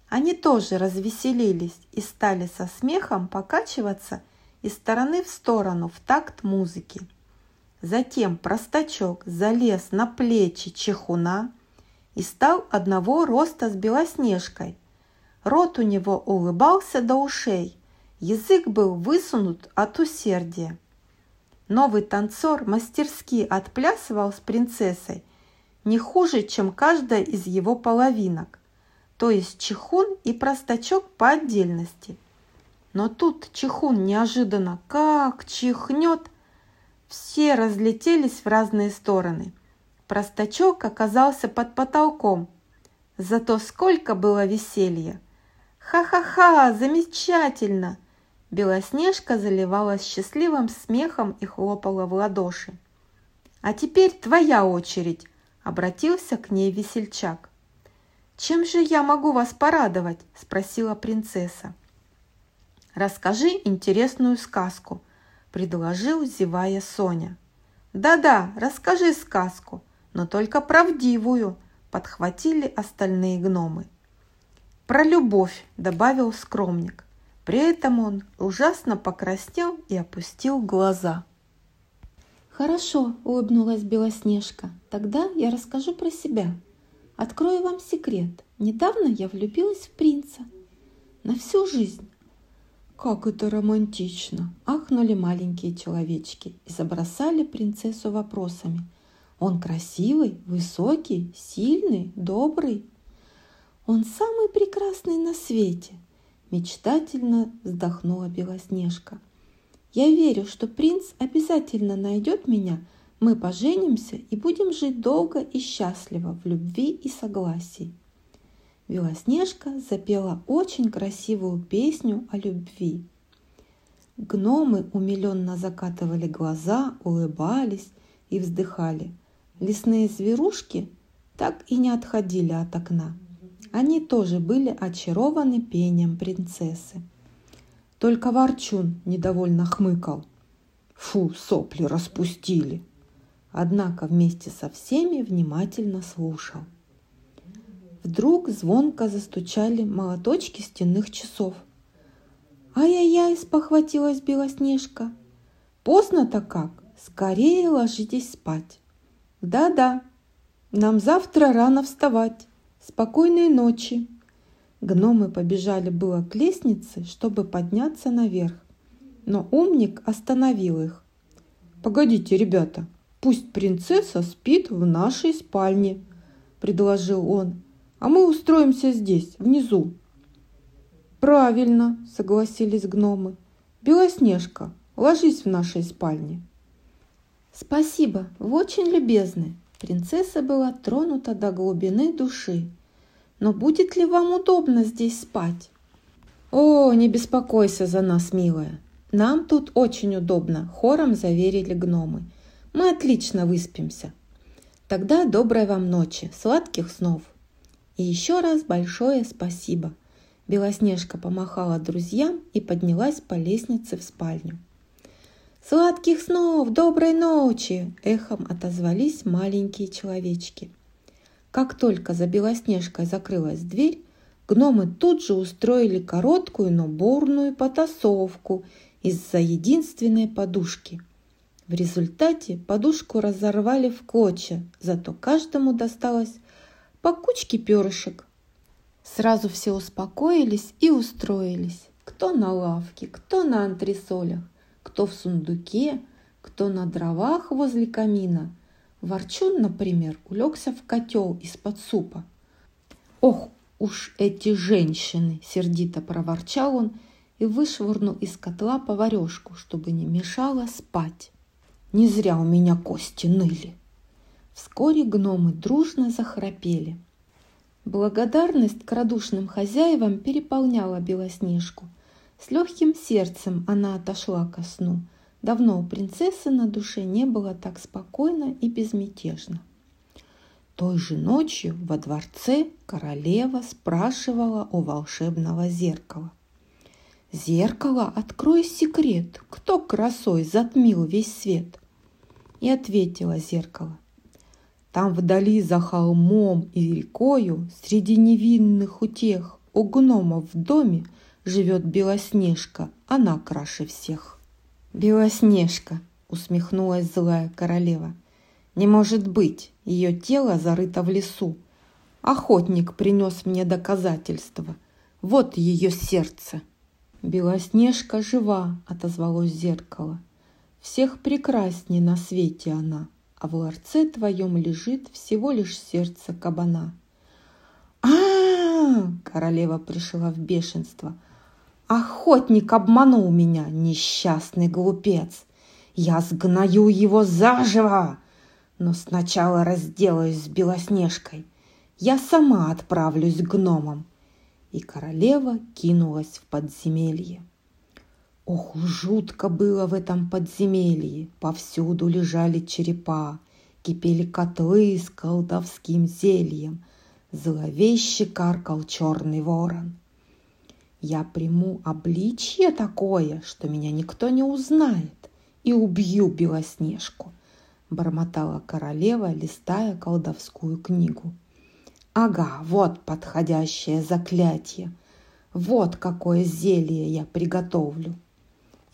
Они тоже развеселились и стали со смехом покачиваться из стороны в сторону в такт музыки. Затем простачок залез на плечи чехуна и стал одного роста с Белоснежкой. Рот у него улыбался до ушей, язык был высунут от усердия. Новый танцор мастерски отплясывал с принцессой не хуже, чем каждая из его половинок, то есть чехун и простачок по отдельности. Но тут чехун неожиданно как чихнет, все разлетелись в разные стороны. Простачок оказался под потолком. Зато сколько было веселья! «Ха-ха-ха! Замечательно!» Белоснежка заливалась счастливым смехом и хлопала в ладоши. «А теперь твоя очередь!» – обратился к ней весельчак. «Чем же я могу вас порадовать?» – спросила принцесса. «Расскажи интересную сказку», – предложил, зевая, Соня. «Да-да, расскажи сказку, но только правдивую», – подхватили остальные гномы. «Про любовь», – добавил скромник. При этом он ужасно покраснел и опустил глаза. «Хорошо», – улыбнулась Белоснежка, – «тогда я расскажу про себя. Открою вам секрет. Недавно я влюбилась в принца. На всю жизнь». «Как это романтично!» – ахнули маленькие человечки и забросали принцессу вопросами. «Он красивый, высокий, сильный, добрый». «Он самый прекрасный на свете!» – мечтательно вздохнула Белоснежка. «Я верю, что принц обязательно найдет меня. Мы поженимся и будем жить долго и счастливо в любви и согласии». Белоснежка запела очень красивую песню о любви. Гномы умиленно закатывали глаза, улыбались и вздыхали. Лесные зверушки так и не отходили от окна. Они тоже были очарованы пением принцессы. Только Ворчун недовольно хмыкал. «Фу, сопли распустили!» Однако вместе со всеми внимательно слушал. Вдруг звонко застучали молоточки стенных часов. «Ай-яй-яй!» – спохватилась Белоснежка. «Поздно-то как! Скорее ложитесь спать!» «Да-да, нам завтра рано вставать! Спокойной ночи!» Гномы побежали было к лестнице, чтобы подняться наверх, но умник остановил их. «Погодите, ребята! Пусть принцесса спит в нашей спальне», – предложил он, – «а мы устроимся здесь, внизу». «Правильно», – согласились гномы. «Белоснежка, ложись в нашей спальне». «Спасибо, вы очень любезны». Принцесса была тронута до глубины души. «Но будет ли вам удобно здесь спать?» «О, не беспокойся за нас, милая. Нам тут очень удобно», – хором заверили гномы. «Мы отлично выспимся». «Тогда доброй вам ночи, сладких снов!» И еще раз большое спасибо. Белоснежка помахала друзьям и поднялась по лестнице в спальню. «Сладких снов, доброй ночи!» – эхом отозвались маленькие человечки. Как только за Белоснежкой закрылась дверь, гномы тут же устроили короткую, но бурную потасовку из-за единственной подушки. В результате подушку разорвали в клочья, зато каждому досталось по кучке перышек. Сразу все успокоились и устроились. Кто на лавке, кто на антресолях, кто в сундуке, кто на дровах возле камина. Ворчун, например, улегся в котел из-под супа. «Ох уж эти женщины!» – сердито проворчал он и вышвырнул из котла поварешку, чтобы не мешало спать. «Не зря у меня кости ныли». Вскоре гномы дружно захрапели. Благодарность к радушным хозяевам переполняла Белоснежку. С легким сердцем она отошла ко сну. Давно у принцессы на душе не было так спокойно и безмятежно. Той же ночью во дворце королева спрашивала у волшебного зеркала. «Зеркало, открой секрет, кто красой затмил весь свет?» И ответила зеркало: «Там вдали за холмом и рекою, среди невинных утех, у гномов в доме живет Белоснежка, она краше всех». «Белоснежка», усмехнулась злая королева, «не может быть, ее тело зарыто в лесу. Охотник принес мне доказательства, вот ее сердце». «Белоснежка жива», – отозвалось зеркало. «Всех прекрасней на свете она, а в ларце твоем лежит всего лишь сердце кабана». «А-а-а!» – королева пришла в бешенство. «Охотник обманул меня, несчастный глупец! Я сгною его заживо! Но сначала разделаюсь с Белоснежкой. Я сама отправлюсь к гномам. и королева кинулась в подземелье. Ох, жутко было в этом подземелье, повсюду лежали черепа, кипели котлы с колдовским зельем, зловеще каркал черный ворон. «Я приму обличье такое, что меня никто не узнает, и убью Белоснежку», — бормотала королева, листая колдовскую книгу. «Ага, вот подходящее заклятие, вот какое зелье я приготовлю».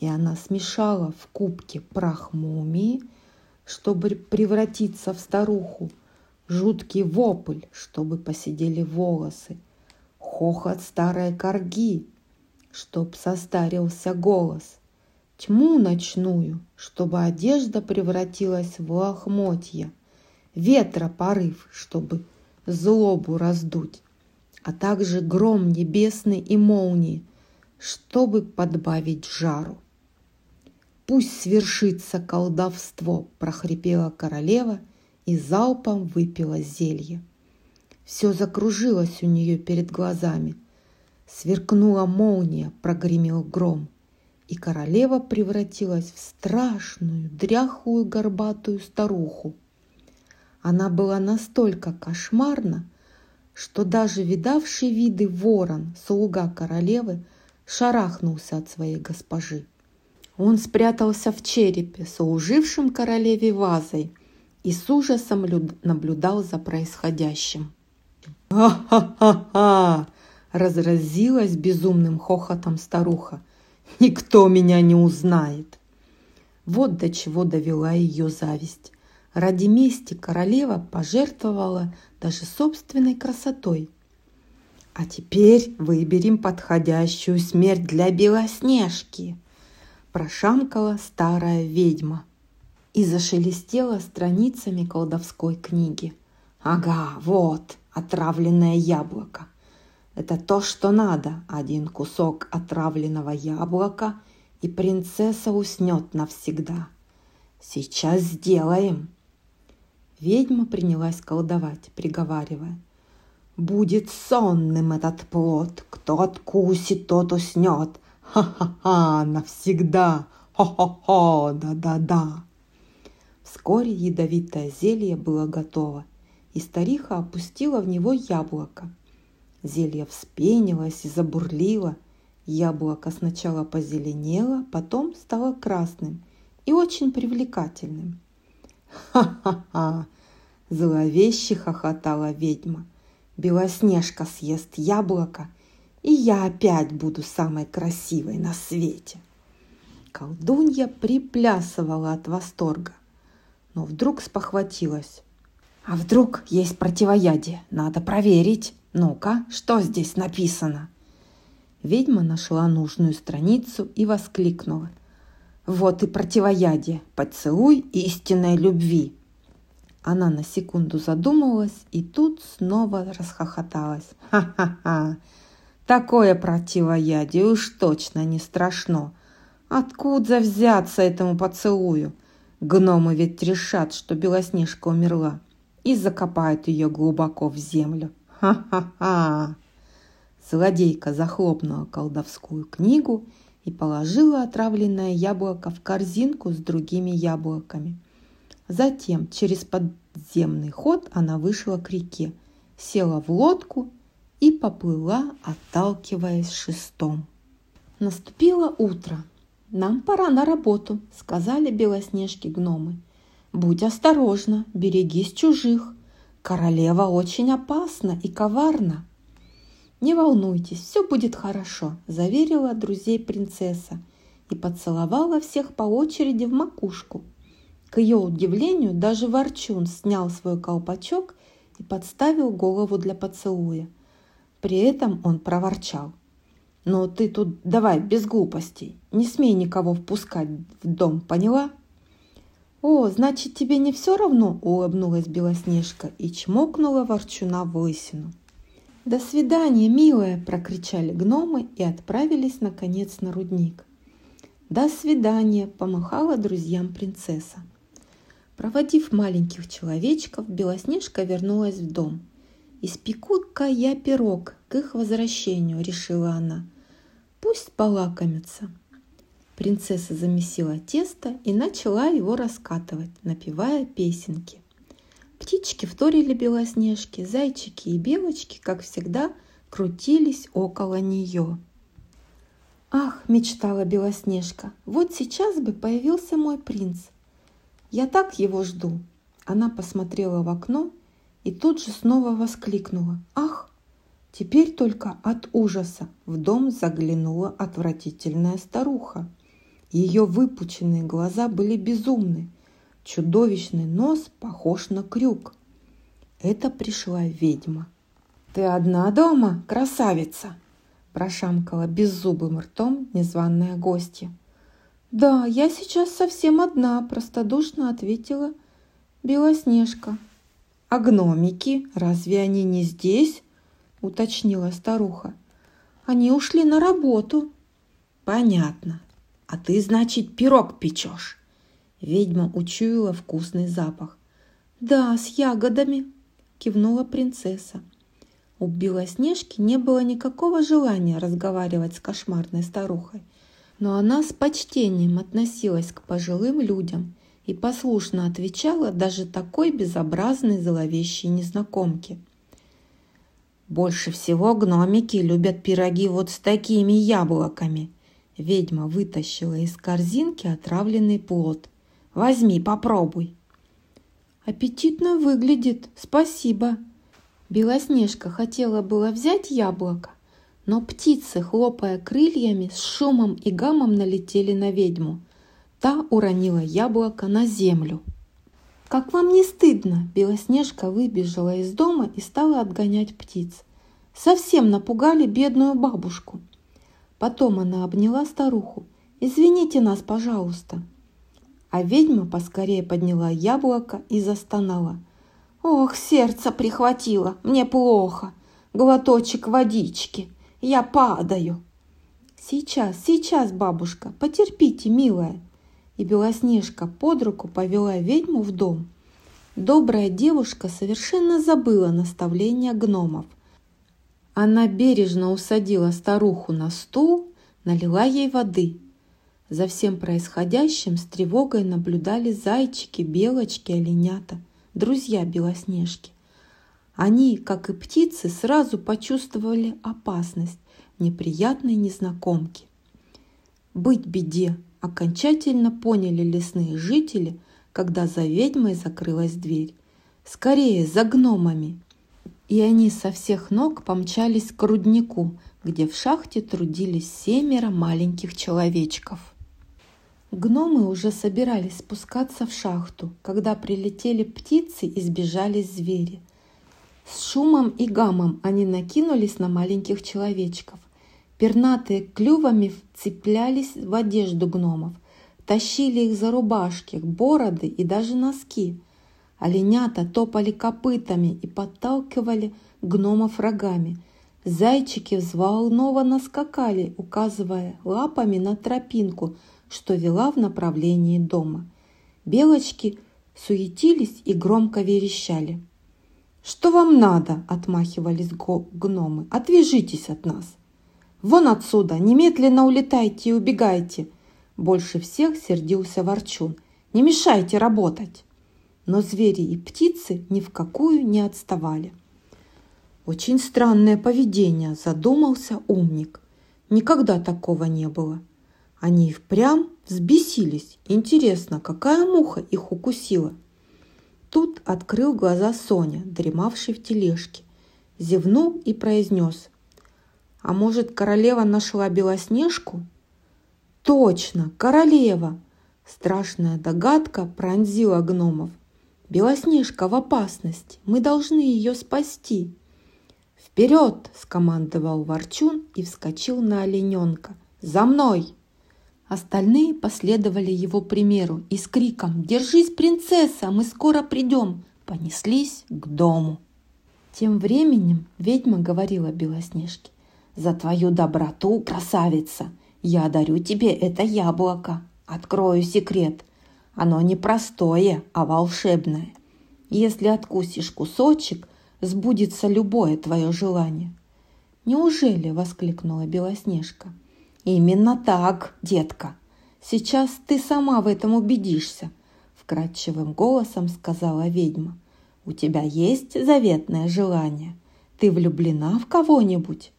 И она смешала в кубке прах мумии, чтобы превратиться в старуху, жуткий вопль, чтобы посидели волосы, хохот старой корги, чтоб состарился голос, тьму ночную, чтобы одежда превратилась в лохмотья, ветра порыв, чтобы злобу раздуть, а также гром небесный и молнии, чтобы подбавить жару. «Пусть свершится колдовство!» – прохрипела королева и залпом выпила зелье. Все закружилось у нее перед глазами. Сверкнула молния, прогремел гром, и королева превратилась в страшную, дряхлую, горбатую старуху. Она была настолько кошмарна, что даже видавший виды ворон, слуга королевы, шарахнулся от своей госпожи. Он спрятался в черепе, служившем королеве вазой, и с ужасом наблюдал за происходящим. «Ха-ха-ха-ха!» – разразилась безумным хохотом старуха. «Никто меня не узнает!» Вот до чего довела ее зависть. Ради мести королева пожертвовала даже собственной красотой. «А теперь выберем подходящую смерть для Белоснежки!» – прошамкала старая ведьма и зашелестела страницами колдовской книги. «Ага, вот!» Отравленное яблоко. Это то, что надо. Один кусок отравленного яблока, и принцесса уснет навсегда. Сейчас сделаем. Ведьма принялась колдовать, приговаривая. Будет сонным этот плод. Кто откусит, тот уснет. Ха-ха-ха, навсегда. Хо-хо-хо, да-да-да. Вскоре ядовитое зелье было готово, и стариха опустила в него яблоко. Зелье вспенилось и забурлило. Яблоко сначала позеленело, потом стало красным и очень привлекательным. «Ха-ха-ха!» – зловеще хохотала ведьма. «Белоснежка съест яблоко, и я опять буду самой красивой на свете!» Колдунья приплясывала от восторга, но вдруг спохватилась. «А вдруг есть противоядие? Надо проверить. Ну-ка, что здесь написано?» Ведьма нашла нужную страницу и воскликнула. «Вот и противоядие. Поцелуй истинной любви!» Она на секунду задумалась и тут снова расхохоталась. «Ха-ха-ха! Такое противоядие уж точно не страшно! Откуда взяться этому поцелую? Гномы ведь решат, что Белоснежка умерла, и закопают ее глубоко в землю. Ха-ха-ха!» Злодейка захлопнула колдовскую книгу и положила отравленное яблоко в корзинку с другими яблоками. Затем через подземный ход она вышла к реке, села в лодку и поплыла, отталкиваясь шестом. Наступило утро. «Нам пора на работу», — сказали Белоснежке гномы. «Будь осторожна, берегись чужих. Королева очень опасна и коварна». «Не волнуйтесь, все будет хорошо», – заверила друзей принцесса и поцеловала всех по очереди в макушку. К ее удивлению, даже ворчун снял свой колпачок и подставил голову для поцелуя. При этом он проворчал. «Но ты тут давай без глупостей, не смей никого впускать в дом, поняла?» «О, значит, тебе не все равно?» – улыбнулась Белоснежка и чмокнула ворчуна в лысину. «До свидания, милая!» – прокричали гномы и отправились, наконец, на рудник. «До свидания!» – помахала друзьям принцесса. Проводив маленьких человечков, Белоснежка вернулась в дом «Испеку-ка я пирог к их возвращению», – решила она. «Пусть полакомятся». Принцесса замесила тесто и начала его раскатывать, напевая песенки. Птички вторили Белоснежке, зайчики и белочки, как всегда, крутились около нее. «Ах, – мечтала Белоснежка, – вот сейчас бы появился мой принц. Я так его жду». Она посмотрела в окно и тут же снова воскликнула: «Ах!» Теперь только от ужаса в дом заглянула отвратительная старуха. Ее выпученные глаза были безумны. Чудовищный нос похож на крюк. Это пришла ведьма. «Ты одна дома, красавица?» — прошамкала беззубым ртом незваная гостья. «Да, я сейчас совсем одна», – простодушно ответила Белоснежка. «А гномики, разве они не здесь?» – уточнила старуха. «Они ушли на работу». «Понятно. А ты, значит, пирог печешь?» Ведьма учуяла вкусный запах. «Да, с ягодами», – кивнула принцесса. У Белоснежки не было никакого желания разговаривать с кошмарной старухой, но она с почтением относилась к пожилым людям и послушно отвечала даже такой безобразной зловещей незнакомке. «Больше всего гномики любят пироги вот с такими яблоками». Ведьма вытащила из корзинки отравленный плод. «Возьми, попробуй». «Аппетитно выглядит, спасибо». Белоснежка хотела было взять яблоко, но птицы, хлопая крыльями, с шумом и гамом налетели на ведьму. Та уронила яблоко на землю. «Как вам не стыдно?» Белоснежка выбежала из дома и стала отгонять птиц. «Совсем напугали бедную бабушку». Потом она обняла старуху. «Извините нас, пожалуйста». А ведьма поскорее подняла яблоко и застонала. «Ох, сердце прихватило, мне плохо. Глоточек водички, я падаю». «Сейчас, сейчас, бабушка, потерпите, милая». И Белоснежка под руку повела ведьму в дом. Добрая девушка совершенно забыла наставления гномов. Она бережно усадила старуху на стул, налила ей воды. За всем происходящим с тревогой наблюдали зайчики, белочки, оленята, друзья Белоснежки. Они, как и птицы, сразу почувствовали опасность неприятной незнакомки. «Быть беде», – окончательно поняли лесные жители, когда за ведьмой закрылась дверь. «Скорее, за гномами!» И они со всех ног помчались к руднику, где в шахте трудились семеро маленьких человечков. Гномы уже собирались спускаться в шахту, когда прилетели птицы и сбежались звери. С шумом и гамом они накинулись на маленьких человечков. Пернатые клювами вцеплялись в одежду гномов, тащили их за рубашки, бороды и даже носки. Оленята топали копытами и подталкивали гномов рогами. Зайчики взволнованно скакали, указывая лапами на тропинку, что вела в направлении дома. Белочки суетились и громко верещали. «Что вам надо?» – отмахивались гномы. «Отвяжитесь от нас! Вон отсюда! Немедленно улетайте и убегайте!» Больше всех сердился ворчун. «Не мешайте работать!» Но звери и птицы ни в какую не отставали. «Очень странное поведение», – задумался умник. «Никогда такого не было». Они и впрямь взбесились. Интересно, какая муха их укусила? Тут открыл глаза Соня, дремавший в тележке. Зевнул и произнес: «А может, королева нашла Белоснежку?» «Точно, королева!» Страшная догадка пронзила гномов. «Белоснежка в опасности. Мы должны ее спасти». «Вперед!» – скомандовал ворчун и вскочил на олененка. «За мной!» Остальные последовали его примеру и с криком «Держись, принцесса, мы скоро придем!» понеслись к дому. Тем временем ведьма говорила Белоснежке: «За твою доброту, красавица, я дарю тебе это яблоко. Открою секрет. Оно не простое, а волшебное. Если откусишь кусочек, сбудется любое твое желание». «Неужели?» – воскликнула Белоснежка. «Именно так, детка. Сейчас ты сама в этом убедишься», – вкрадчивым голосом сказала ведьма. «У тебя есть заветное желание? Ты влюблена в кого-нибудь?»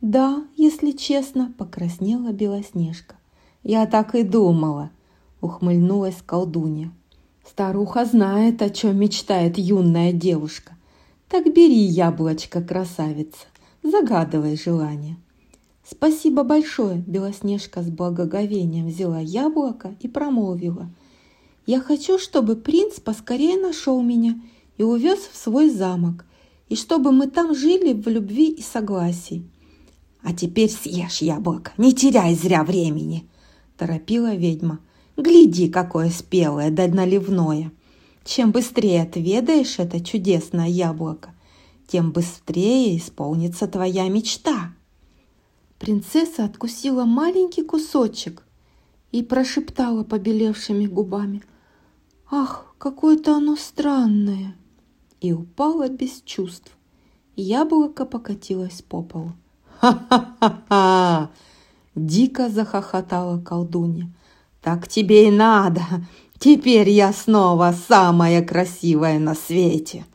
«Да, если честно», – покраснела Белоснежка. «Я так и думала», – ухмыльнулась колдунья. «Старуха знает, о чем мечтает юная девушка. Так бери яблочко, красавица, загадывай желание». «Спасибо большое», – Белоснежка с благоговением взяла яблоко и промолвила. «Я хочу, чтобы принц поскорее нашел меня и увез в свой замок, и чтобы мы там жили в любви и согласии». «А теперь съешь яблоко, не теряй зря времени», – торопила ведьма. «Гляди, какое спелое да наливное! Чем быстрее отведаешь это чудесное яблоко, тем быстрее исполнится твоя мечта!» Принцесса откусила маленький кусочек и прошептала побелевшими губами: «Ах, какое-то оно странное!» и упала без чувств. Яблоко покатилось по полу. «Ха-ха-ха-ха!» – дико захохотала колдунья. «Так тебе и надо! Теперь я снова самая красивая на свете!»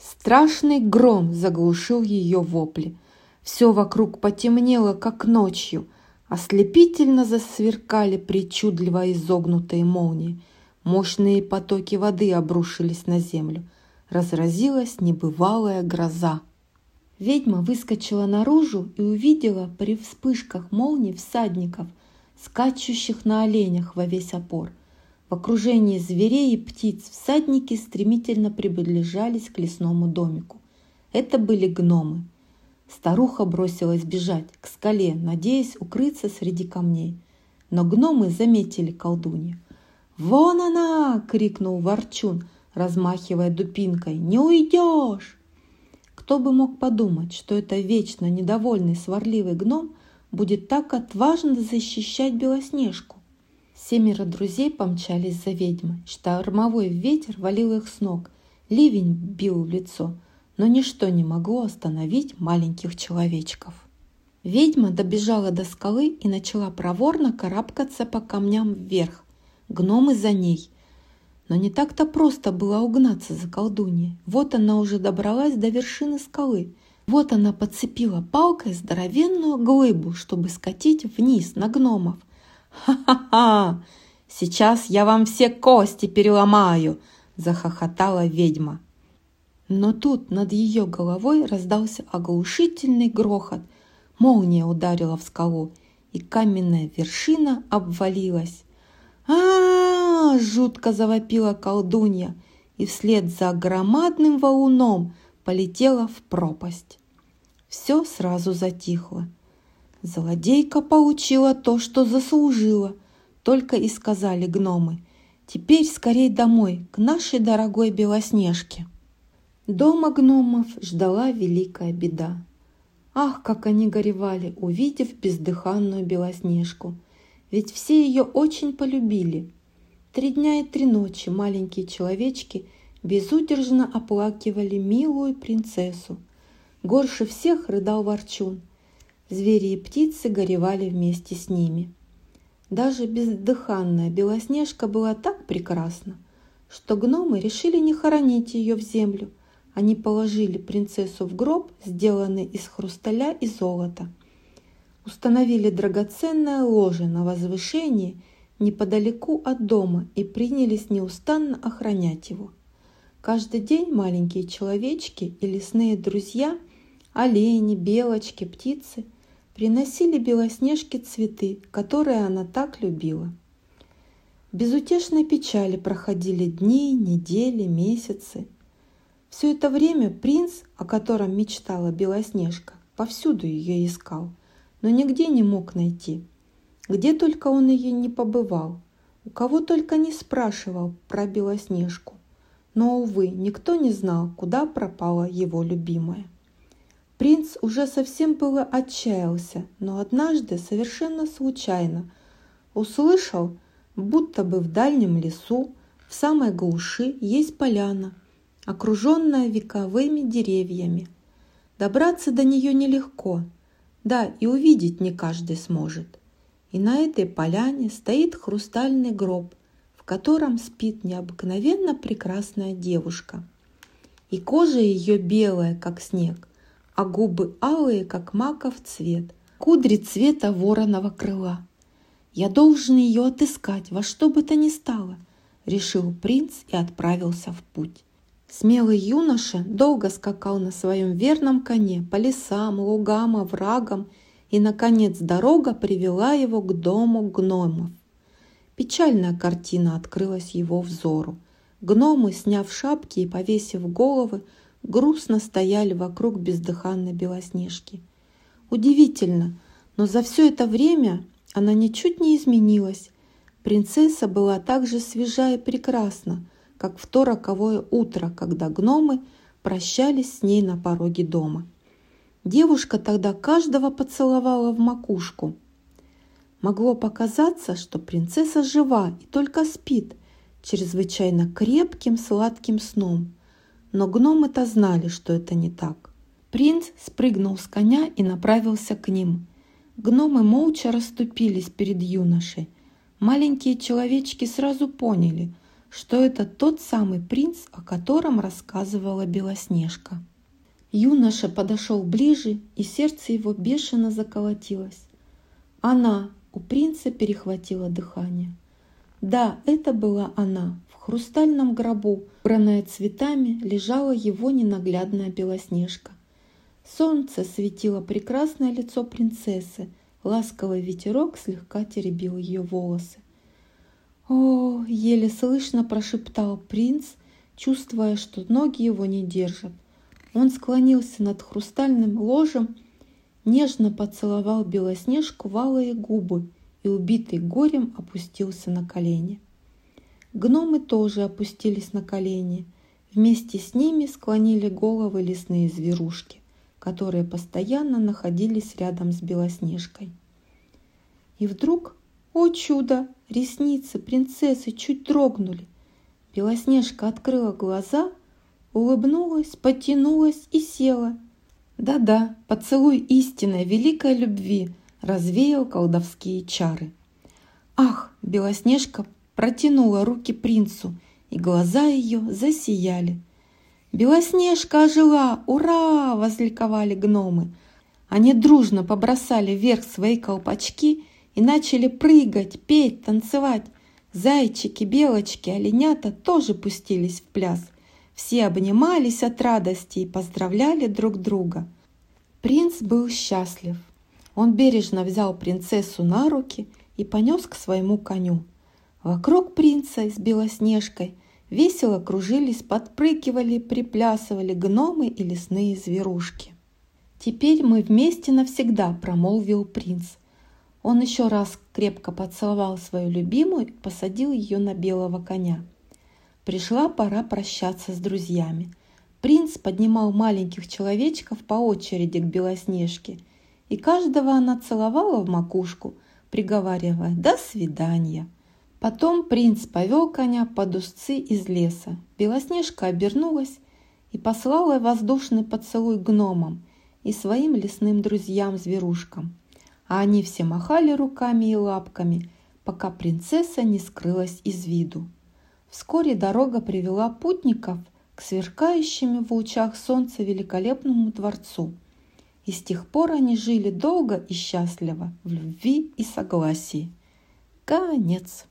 Страшный гром заглушил ее вопли. Все вокруг потемнело, как ночью. Ослепительно засверкали причудливо изогнутые молнии. Мощные потоки воды обрушились на землю. Разразилась небывалая гроза. Ведьма выскочила наружу и увидела при вспышках молний всадников, скачущих на оленях во весь опор. В окружении зверей и птиц всадники стремительно приближались к лесному домику. Это были гномы. Старуха бросилась бежать к скале, надеясь укрыться среди камней. Но гномы заметили колдунью. «Вон она!» – крикнул ворчун, размахивая дубинкой. «Не уйдешь!» Кто бы мог подумать, что это вечно недовольный сварливый гном будет так отважно защищать Белоснежку. Семеро друзей помчались за ведьмой. Штормовой ветер валил их с ног, ливень бил в лицо, но ничто не могло остановить маленьких человечков. Ведьма добежала до скалы и начала проворно карабкаться по камням вверх, гномы за ней. Но не так-то просто было угнаться за колдуньей. Вот она уже добралась до вершины скалы. Вот она подцепила палкой здоровенную глыбу, чтобы скатить вниз на гномов. «Ха-ха-ха! Сейчас я вам все кости переломаю!» – захохотала ведьма. Но тут над ее головой раздался оглушительный грохот. Молния ударила в скалу, и каменная вершина обвалилась. «А-а-а!» – жутко завопила колдунья, и вслед за громадным валуном полетела в пропасть. Все сразу затихло. «Злодейка получила то, что заслужила», — только и сказали гномы. «Теперь скорей домой, к нашей дорогой Белоснежке». Дома гномов ждала великая беда. Ах, как они горевали, увидев бездыханную Белоснежку! Ведь все ее очень полюбили. Три дня и три ночи маленькие человечки безудержно оплакивали милую принцессу. Горше всех рыдал ворчун. Звери и птицы горевали вместе с ними. Даже бездыханная Белоснежка была так прекрасна, что гномы решили не хоронить ее в землю. Они положили принцессу в гроб, сделанный из хрусталя и золота. Установили драгоценное ложе на возвышении неподалеку от дома и принялись неустанно охранять его. Каждый день маленькие человечки и лесные друзья, олени, белочки, птицы, приносили Белоснежке цветы, которые она так любила. В безутешной печали проходили дни, недели, месяцы. Все это время принц, о котором мечтала Белоснежка, повсюду ее искал, но нигде не мог найти. Где только он ее не побывал, у кого только не спрашивал про Белоснежку. Но, увы, никто не знал, куда пропала его любимая. Принц уже совсем было отчаялся, но однажды совершенно случайно услышал, будто бы в дальнем лесу, в самой глуши, есть поляна, окруженная вековыми деревьями. Добраться до нее нелегко, да и увидеть не каждый сможет. И на этой поляне стоит хрустальный гроб, в котором спит необыкновенно прекрасная девушка. И кожа ее белая, как снег, а губы алые, как маков цвет, кудри цвета вороного крыла. «Я должен ее отыскать во что бы то ни стало», — решил принц и отправился в путь. Смелый юноша долго скакал на своем верном коне по лесам, лугам, оврагам, и, наконец, дорога привела его к дому гномов. Печальная картина открылась его взору. Гномы, сняв шапки и повесив головы, грустно стояли вокруг бездыханной Белоснежки. Удивительно, но за все это время она ничуть не изменилась. Принцесса была так же свежа и прекрасна, как в то роковое утро, когда гномы прощались с ней на пороге дома. Девушка тогда каждого поцеловала в макушку. Могло показаться, что принцесса жива и только спит чрезвычайно крепким сладким сном, но гномы-то знали, что это не так. Принц спрыгнул с коня и направился к ним. Гномы молча расступились перед юношей. Маленькие человечки сразу поняли, что это тот самый принц, о котором рассказывала Белоснежка. Юноша подошел ближе, и сердце его бешено заколотилось. Она, у принца перехватила дыхание. Да, это была она. В хрустальном гробу, убранная цветами, лежала его ненаглядная Белоснежка. Солнце светило прекрасное лицо принцессы, ласковый ветерок слегка теребил ее волосы. «О!» — еле слышно прошептал принц, чувствуя, что ноги его не держат. Он склонился над хрустальным ложем, нежно поцеловал Белоснежку в алые губы и, убитый горем, опустился на колени. Гномы тоже опустились на колени. Вместе с ними склонили головы лесные зверушки, которые постоянно находились рядом с Белоснежкой. И вдруг, о чудо, ресницы принцессы чуть дрогнули. Белоснежка открыла глаза, улыбнулась, потянулась и села. Да-да, поцелуй истинной великой любви развеял колдовские чары. Ах, Белоснежка протянула руки принцу, и глаза ее засияли. «Белоснежка ожила! Ура!» – возликовали гномы. Они дружно побросали вверх свои колпачки и начали прыгать, петь, танцевать. Зайчики, белочки, оленята тоже пустились в пляс. Все обнимались от радости и поздравляли друг друга. Принц был счастлив. Он бережно взял принцессу на руки и понес к своему коню. Вокруг принца с Белоснежкой весело кружились, подпрыгивали, приплясывали гномы и лесные зверушки. «Теперь мы вместе навсегда», — промолвил принц. Он еще раз крепко поцеловал свою любимую и посадил ее на белого коня. Пришла пора прощаться с друзьями. Принц поднимал маленьких человечков по очереди к Белоснежке, и каждого она целовала в макушку, приговаривая «до свидания». Потом принц повел коня под узцы из леса. Белоснежка обернулась и послала воздушный поцелуй гномам и своим лесным друзьям-зверушкам. А они все махали руками и лапками, пока принцесса не скрылась из виду. Вскоре дорога привела путников к сверкающему в лучах солнца великолепному дворцу. И с тех пор они жили долго и счастливо, в любви и согласии. Конец.